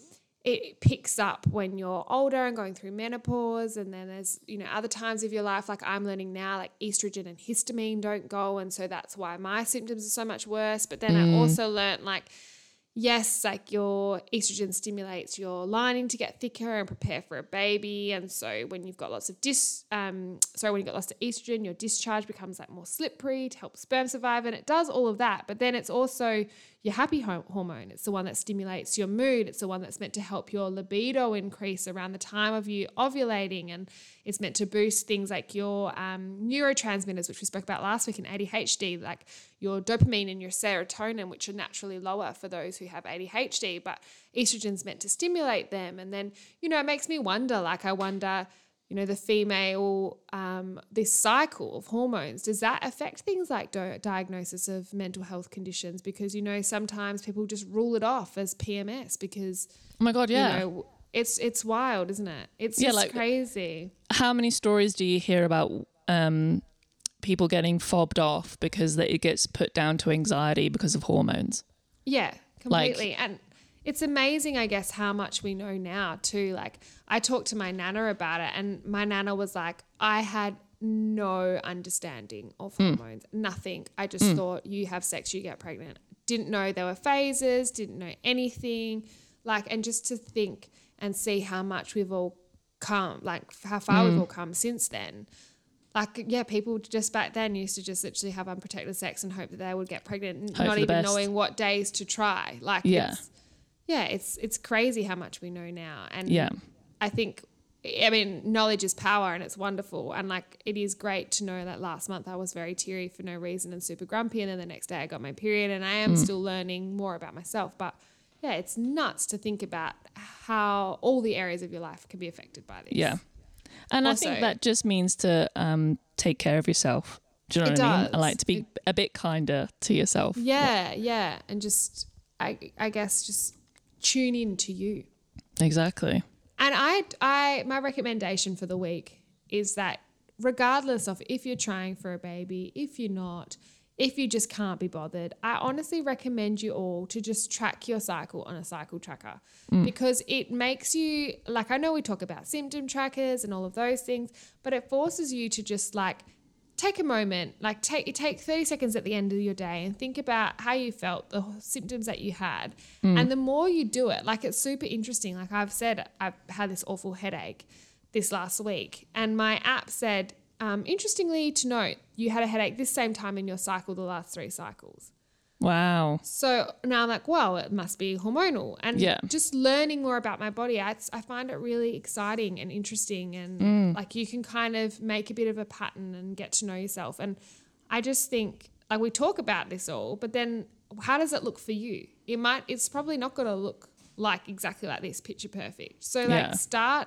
it picks up when you're older and going through menopause, and then there's, you know, other times of your life, like I'm learning now, like estrogen and histamine don't go, and so that's why my symptoms are so much worse. But then mm. I also learned like, yes, like your estrogen stimulates your lining to get thicker and prepare for a baby, and so when you've got lots of dis, um, sorry, when you've got lots of estrogen, your discharge becomes like more slippery to help sperm survive, and it does all of that. But then it's also your happy hormone. It's the one that stimulates your mood. It's the one that's meant to help your libido increase around the time of you ovulating, and it's meant to boost things like your um, neurotransmitters, which we spoke about last week in A D H D, like your dopamine and your serotonin, which are naturally lower for those who have A D H D, but estrogen's meant to stimulate them. And then, you know, it makes me wonder, like I wonder, you know, the female, um, this cycle of hormones, does that affect things like do- diagnosis of mental health conditions? Because, you know, sometimes people just rule it off as P M S because, oh my God, yeah. you know, it's, it's wild, isn't it? It's yeah, just like, crazy. How many stories do you hear about um, people getting fobbed off because that it gets put down to anxiety because of hormones? Yeah, completely. Like, and it's amazing, I guess, how much we know now too. Like I talked to my nana about it, and my nana was like, I had no understanding of mm. hormones, nothing. I just mm. thought you have sex, you get pregnant. Didn't know there were phases, didn't know anything. Like, and just to think and see how much we've all come, like how far mm. we've all come since then. Like, yeah, people just back then used to just literally have unprotected sex and hope that they would get pregnant, hope not even best. knowing what days to try. Like, yeah, it's, yeah, it's it's crazy how much we know now. And yeah. I think, I mean, knowledge is power, and it's wonderful. And like, it is great to know that last month I was very teary for no reason and super grumpy, and then the next day I got my period, and I am mm. still learning more about myself. But yeah, it's nuts to think about how all the areas of your life can be affected by this. Yeah. And also, I think that just means to um, take care of yourself. Do you know what does. I mean? I like to be it, a bit kinder to yourself. Yeah, like, yeah. And just, I I guess, just tune in to you. Exactly. And I, I, my recommendation for the week is that regardless of if you're trying for a baby, if you're not, if you just can't be bothered, I honestly recommend you all to just track your cycle on a cycle tracker mm. because it makes you, like, I know we talk about symptom trackers and all of those things, but it forces you to just like take a moment, like take take thirty seconds at the end of your day and think about how you felt, the symptoms that you had. Mm. And the more you do it, like it's super interesting. Like I've said, I've had this awful headache this last week, and my app said, Um, interestingly to note, you had a headache this same time in your cycle the last three cycles. Wow. So now I'm like, well, it must be hormonal. And yeah. just learning more about my body, I, I find it really exciting and interesting, and mm. like you can kind of make a bit of a pattern and get to know yourself. And I just think, like, we talk about this all, but then how does it look for you? It might, it's probably not going to look like exactly like this, picture perfect. So like yeah. start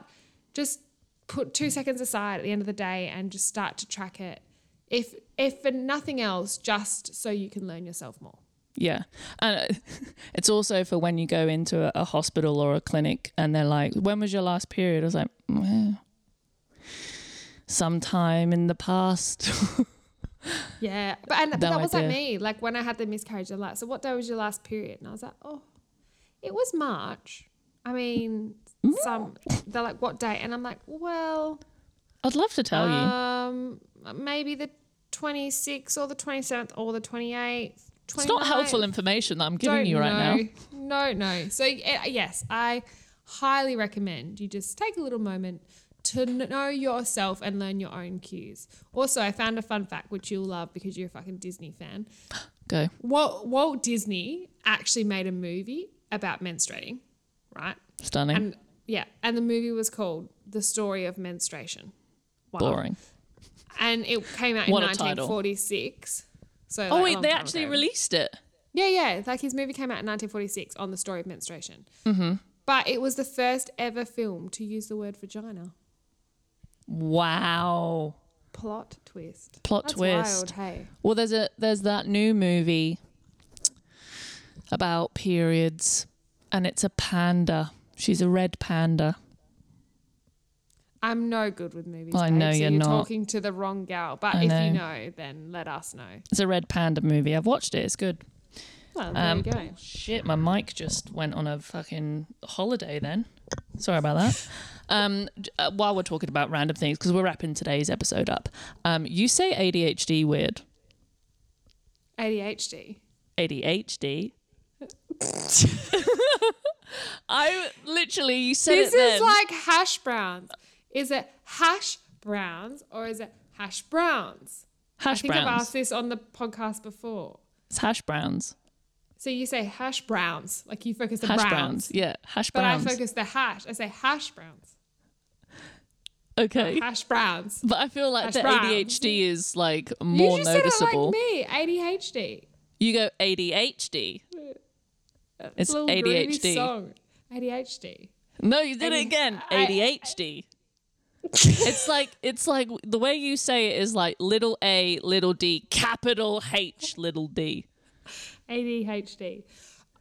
just put two seconds aside at the end of the day and just start to track it. If if for nothing else, just so you can learn yourself more. Yeah. And it's also for when you go into a, a hospital or a clinic and they're like, when was your last period? I was like, well, sometime in the past. Yeah, but, and, but no that was idea. Like me. Like when I had the miscarriage a lot. So what day was your last period? And I was like, oh, it was March. I mean, some they're like, what day? And I'm like, well, I'd love to tell um, you. Maybe the twenty-sixth or the twenty-seventh or the twenty-eighth. twenty-ninth. It's not helpful information that I'm giving Don't you right know. Now. No, no. So yes, I highly recommend you just take a little moment to know yourself and learn your own cues. Also, I found a fun fact which you'll love because you're a fucking Disney fan. Go. Walt, Walt Disney actually made a movie about menstruating, right? Stunning. And, yeah, and the movie was called The Story of Menstruation. Wow. Boring. And it came out in nineteen forty-six. So oh, like wait, they actually ago. Released it? Yeah, yeah. Like his movie came out in nineteen forty-six on The Story of Menstruation. Mm-hmm. But it was the first ever film to use the word vagina. Wow. Plot twist. Plot That's twist. Wild, hey. Well, there's a there's that new movie about periods and it's a panda. She's a red panda. I'm no good with movies. Well, I know so you're, you're not. You're talking to the wrong gal. But I if know. you know, then let us know. It's a red panda movie. I've watched it. It's good. Well, there um, you go. Oh, shit, my mic just went on a fucking holiday then. Sorry about that. Um, uh, while we're talking about random things, because we're wrapping today's episode up, um, you say A D H D weird. A D H D? A D H D? I literally, you said this it then. This is like hash browns. Is it hash browns or is it hash browns? Hash browns. I think browns. I've asked this on the podcast before. It's hash browns. So you say hash browns, like you focus the hash browns. browns. Yeah, hash but browns. But I focus the hash. I say hash browns. Okay. Hash browns. But I feel like hash the browns. A D H D is like more noticeable. You just noticeable. Said it like me, A D H D. You go A D H D. That's it's a little A D H D. Song. A D H D. No, you did A D- it again. A D H D. I, I, it's like it's like the way you say it is like little a, little d, capital H, little d. A D H D.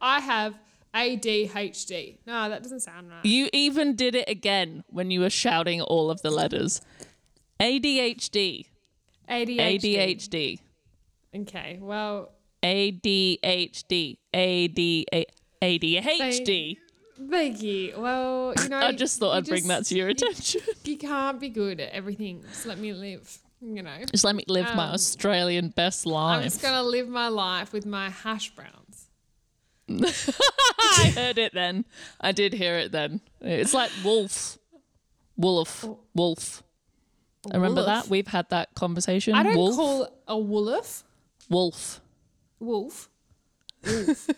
I have A D H D. No, that doesn't sound right. You even did it again when you were shouting all of the letters. A D H D. A D H D. A D H D. Okay, well. A D H D. A D H D. A D H D. Thank you. Well, you know. I just thought I'd just, bring that to your attention. You, you can't be good at everything. Just let me live. You know, just let me live um, my Australian best life. I'm just gonna live my life with my hash browns. I heard it then. I did hear it then. It's like wolf, wolf, wolf. wolf. I remember wolf. that we've had that conversation. I don't wolf. call a wolf. Wolf. Wolf. Wolf.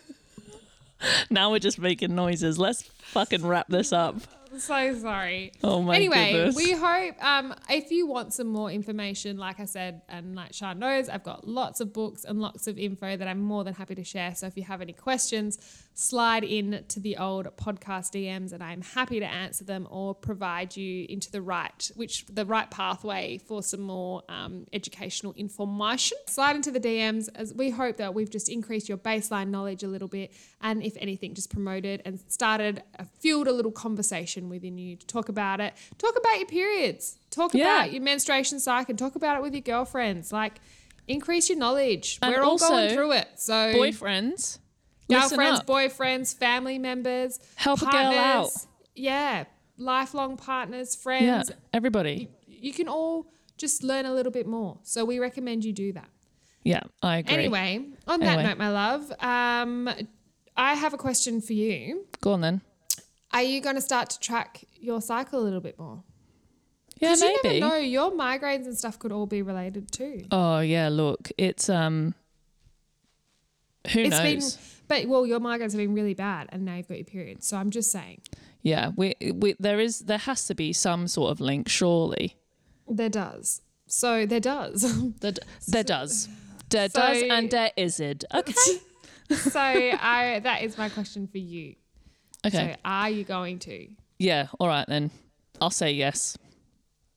Now we're just making noises. Let's fucking wrap this up. So sorry. Oh my anyway, goodness. We hope um, if you want some more information, like I said, and like Sian knows, I've got lots of books and lots of info that I'm more than happy to share. So if you have any questions, slide in to the old podcast D Ms and I'm happy to answer them or provide you into the right, which the right pathway for some more um, educational information. Slide into the D Ms as we hope that we've just increased your baseline knowledge a little bit and if anything, just promoted and started, uh, fueled a little conversation within you to talk about it. Talk about your periods. Talk yeah. about your menstruation cycle. Talk about it with your girlfriends. Like, increase your knowledge. And we're all going through it. So boyfriends, girlfriends, boyfriends, family members, help partners, a girl out. Yeah, lifelong partners, friends, yeah, everybody. You, you can all just learn a little bit more. So we recommend you do that. Yeah, I agree. Anyway, on anyway. that note, my love, um, I have a question for you. Go on then. Are you going to start to track your cycle a little bit more? Yeah, maybe. Because you never know, your migraines and stuff could all be related too. Oh, yeah, look, it's, um, who it's knows? Been, but, well, your migraines have been really bad and now you've got your period, so I'm just saying. Yeah, we, we there is there has to be some sort of link, surely. There does. So there does. There, d- there does. There so, does and there isn't. Okay. So I, that is my question for you. Okay. So are you going to? Yeah, all right then. I'll say yes.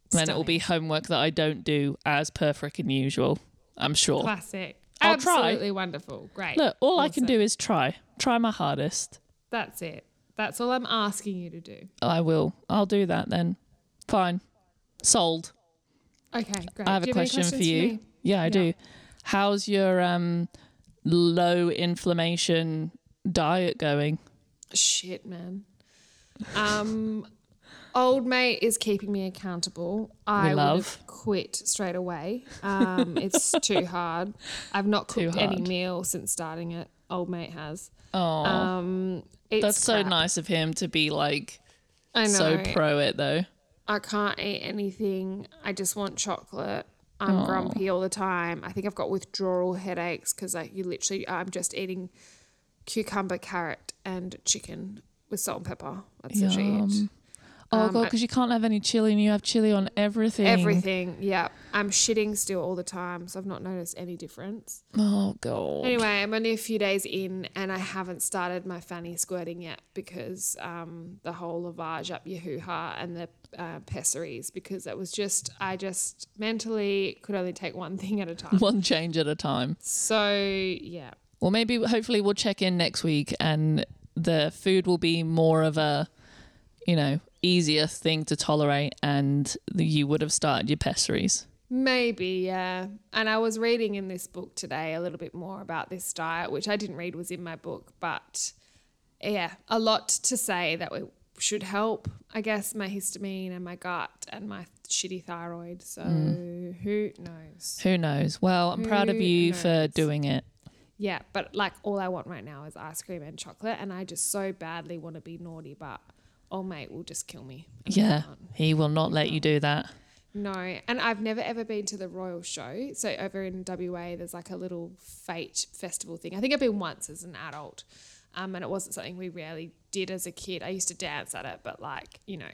Stunning. Then it will be homework that I don't do as per frickin' usual, I'm sure. Classic. I'll Absolutely try. Wonderful. Great. Look, all awesome. I can do is try. Try my hardest. That's it. That's all I'm asking you to do. I will. I'll do that then. Fine. Sold. Okay, great. I have do a question have for you. For yeah, I yeah. do. How's your um, low inflammation diet going? Shit, man. Um, old mate is keeping me accountable. I would quit straight away. Um, it's too hard. I've not cooked any meal since starting it. Old mate has. Oh, um, that's crap. So nice of him to be like I know. so pro it though. I can't eat anything. I just want chocolate. I'm Aww. grumpy all the time. I think I've got withdrawal headaches because like you literally, I'm just eating cucumber, carrot, and chicken with salt and pepper. That's Yum. literally it. Oh um, God, because you can't have any chili and you have chili on everything. Everything, yeah. I'm shitting still all the time, so I've not noticed any difference. Oh God. Anyway, I'm only a few days in and I haven't started my fanny squirting yet because um, the whole lavage up your hoo-ha and the uh, pessaries, because it was just, I just mentally could only take one thing at a time. One change at a time. So, yeah. Well, maybe hopefully we'll check in next week and the food will be more of a, you know, easier thing to tolerate and you would have started your pessaries. Maybe, yeah. And I was reading in this book today a little bit more about this diet, which I didn't read was in my book, but yeah, a lot to say that it should help, I guess, my histamine and my gut and my shitty thyroid. So mm. who knows? Who knows? Well, I'm who proud of you knows? for doing it. Yeah, but like all I want right now is ice cream and chocolate and I just so badly want to be naughty, but oh, mate, will just kill me. Yeah, he will not let you do that. No, and I've never ever been to the Royal Show. So over in W A there's like a little fete festival thing. I think I've been once as an adult um, and it wasn't something we really did as a kid. I used to dance at it but like, you know.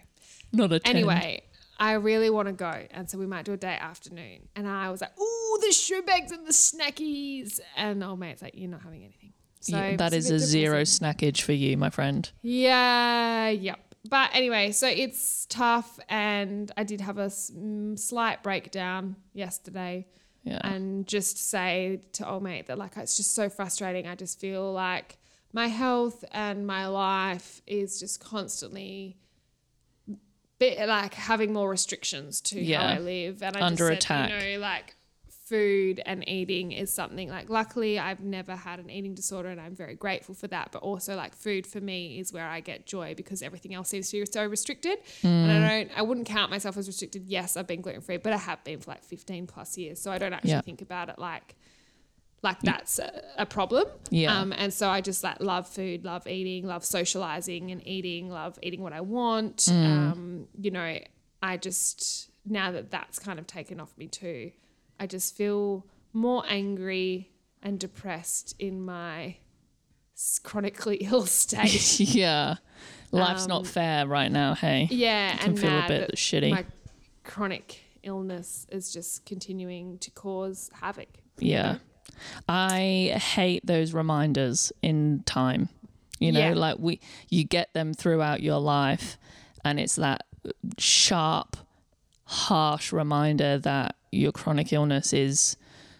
Not a ten. Anyway, I really want to go and so we might do a day afternoon. And I was like, ooh, the shoebags and the snackies. And oh, mate's like, you're not having anything. So yeah, that is a, a zero snackage for you, my friend. Yeah, yep. But anyway, so it's tough and I did have a slight breakdown yesterday yeah. and just say to old mate that like it's just so frustrating. I just feel like my health and my life is just constantly bit like having more restrictions to yeah. how I live. And I Under just said, attack. you know, like food and eating is something like luckily I've never had an eating disorder and I'm very grateful for that, but also like food for me is where I get joy because everything else seems to be so restricted mm. and I don't I wouldn't count myself as restricted. Yes, I've been gluten free, but I have been for like fifteen plus years, so I don't actually yeah. think about it like like that's a, a problem yeah um and so I just like love food, love eating, love socializing and eating, love eating what I want mm. um you know I just now that that's kind of taken off me too, I just feel more angry and depressed in my chronically ill state. yeah. Life's um, not fair right now, hey? Yeah. I can and feel mad a bit that shitty. My chronic illness is just continuing to cause havoc. Yeah. You know? I hate those reminders in time. You know, yeah. like we, you get them throughout your life and it's that sharp, harsh reminder that your chronic illness is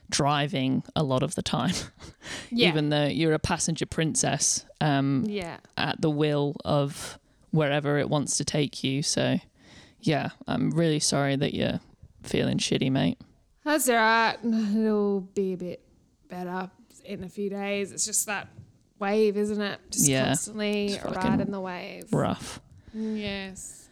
driving a lot of the time yeah. even though you're a passenger princess um yeah at the will of wherever it wants to take you. So yeah, I'm really sorry that you're feeling shitty, mate. That's all right, it'll be a bit better in a few days. It's just that wave, isn't it? Just yeah. constantly riding the wave. Rough. Yes.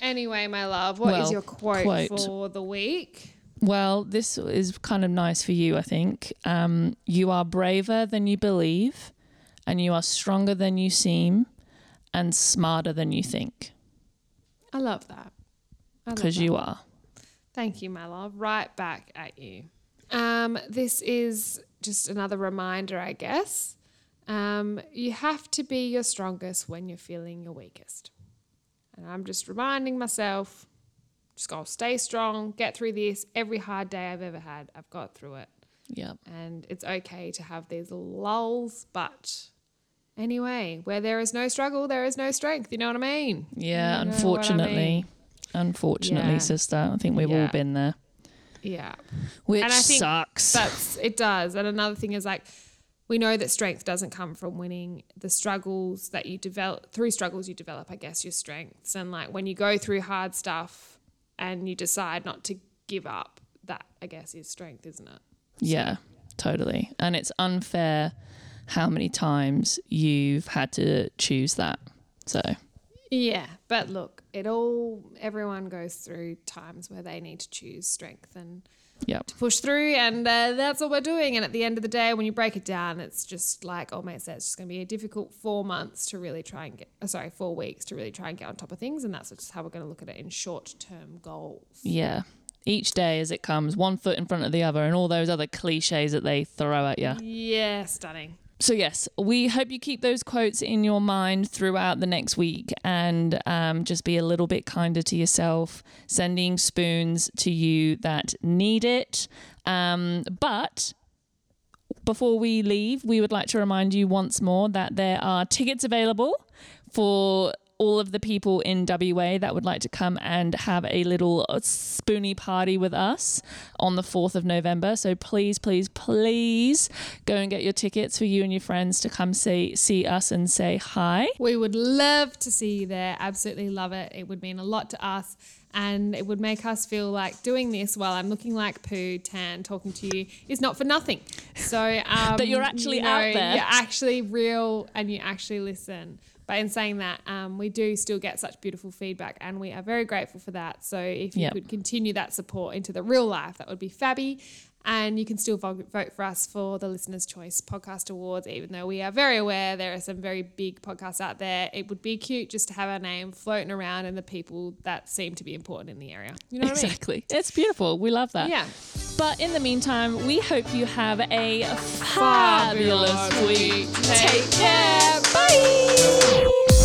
Anyway, my love, what well, is your quote, quote for the week? Well, this is kind of nice for you, I think. Um, you are braver than you believe and you are stronger than you seem and smarter than you think. I love that. Because you are. Thank you, my love. Right back at you. Um, this is just another reminder, I guess. Um, you have to be your strongest when you're feeling your weakest. And I'm just reminding myself, just go stay strong, get through this. Every hard day I've ever had, I've got through it. Yeah. And it's okay to have these lulls, but anyway, where there is no struggle, there is no strength. You know what I mean? Yeah, you know unfortunately. I mean? Unfortunately, yeah. sister. I think we've yeah. all been there. Yeah. Which and I think sucks. That's, it does. And another thing is like, we know that strength doesn't come from winning. The struggles that you develop, through struggles you develop, I guess, your strengths. And like when you go through hard stuff and you decide not to give up, that I guess is strength, isn't it? Yeah, so. Totally. And it's unfair how many times you've had to choose that. So yeah, but look, it all everyone goes through times where they need to choose strength and yep. to push through, and uh, that's what we're doing. And at the end of the day, when you break it down, it's just like old mate said, it's just going to be a difficult four months to really try and get, uh, sorry, four weeks to really try and get on top of things, and that's just how we're going to look at it in short-term goals. Yeah, each day as it comes, one foot in front of the other, and all those other cliches that they throw at you. Yeah, stunning. So yes, we hope you keep those quotes in your mind throughout the next week, and um, just be a little bit kinder to yourself, sending spoons to you that need it. Um, but before we leave, we would like to remind you once more that there are tickets available for all of the people in W A that would like to come and have a little Spoonie party with us on the fourth of November. So please, please, please go and get your tickets for you and your friends to come see, see us and say hi. We would love to see you there. Absolutely love it. It would mean a lot to us. And it would make us feel like doing this while I'm looking like poo, tan, talking to you is not for nothing. So um, that you're actually you know, out there. You're actually real and you actually listen. But in saying that, um, we do still get such beautiful feedback and we are very grateful for that. So if you yep. could continue that support into the real life, that would be fabby. And you can still vote for us for the Listener's Choice Podcast Awards, even though we are very aware there are some very big podcasts out there. It would be cute just to have our name floating around and the people that seem to be important in the area. You know what exactly. I mean? Exactly. It's beautiful. We love that. Yeah. But in the meantime, we hope you have a fabulous, fabulous week. Take care. Bye.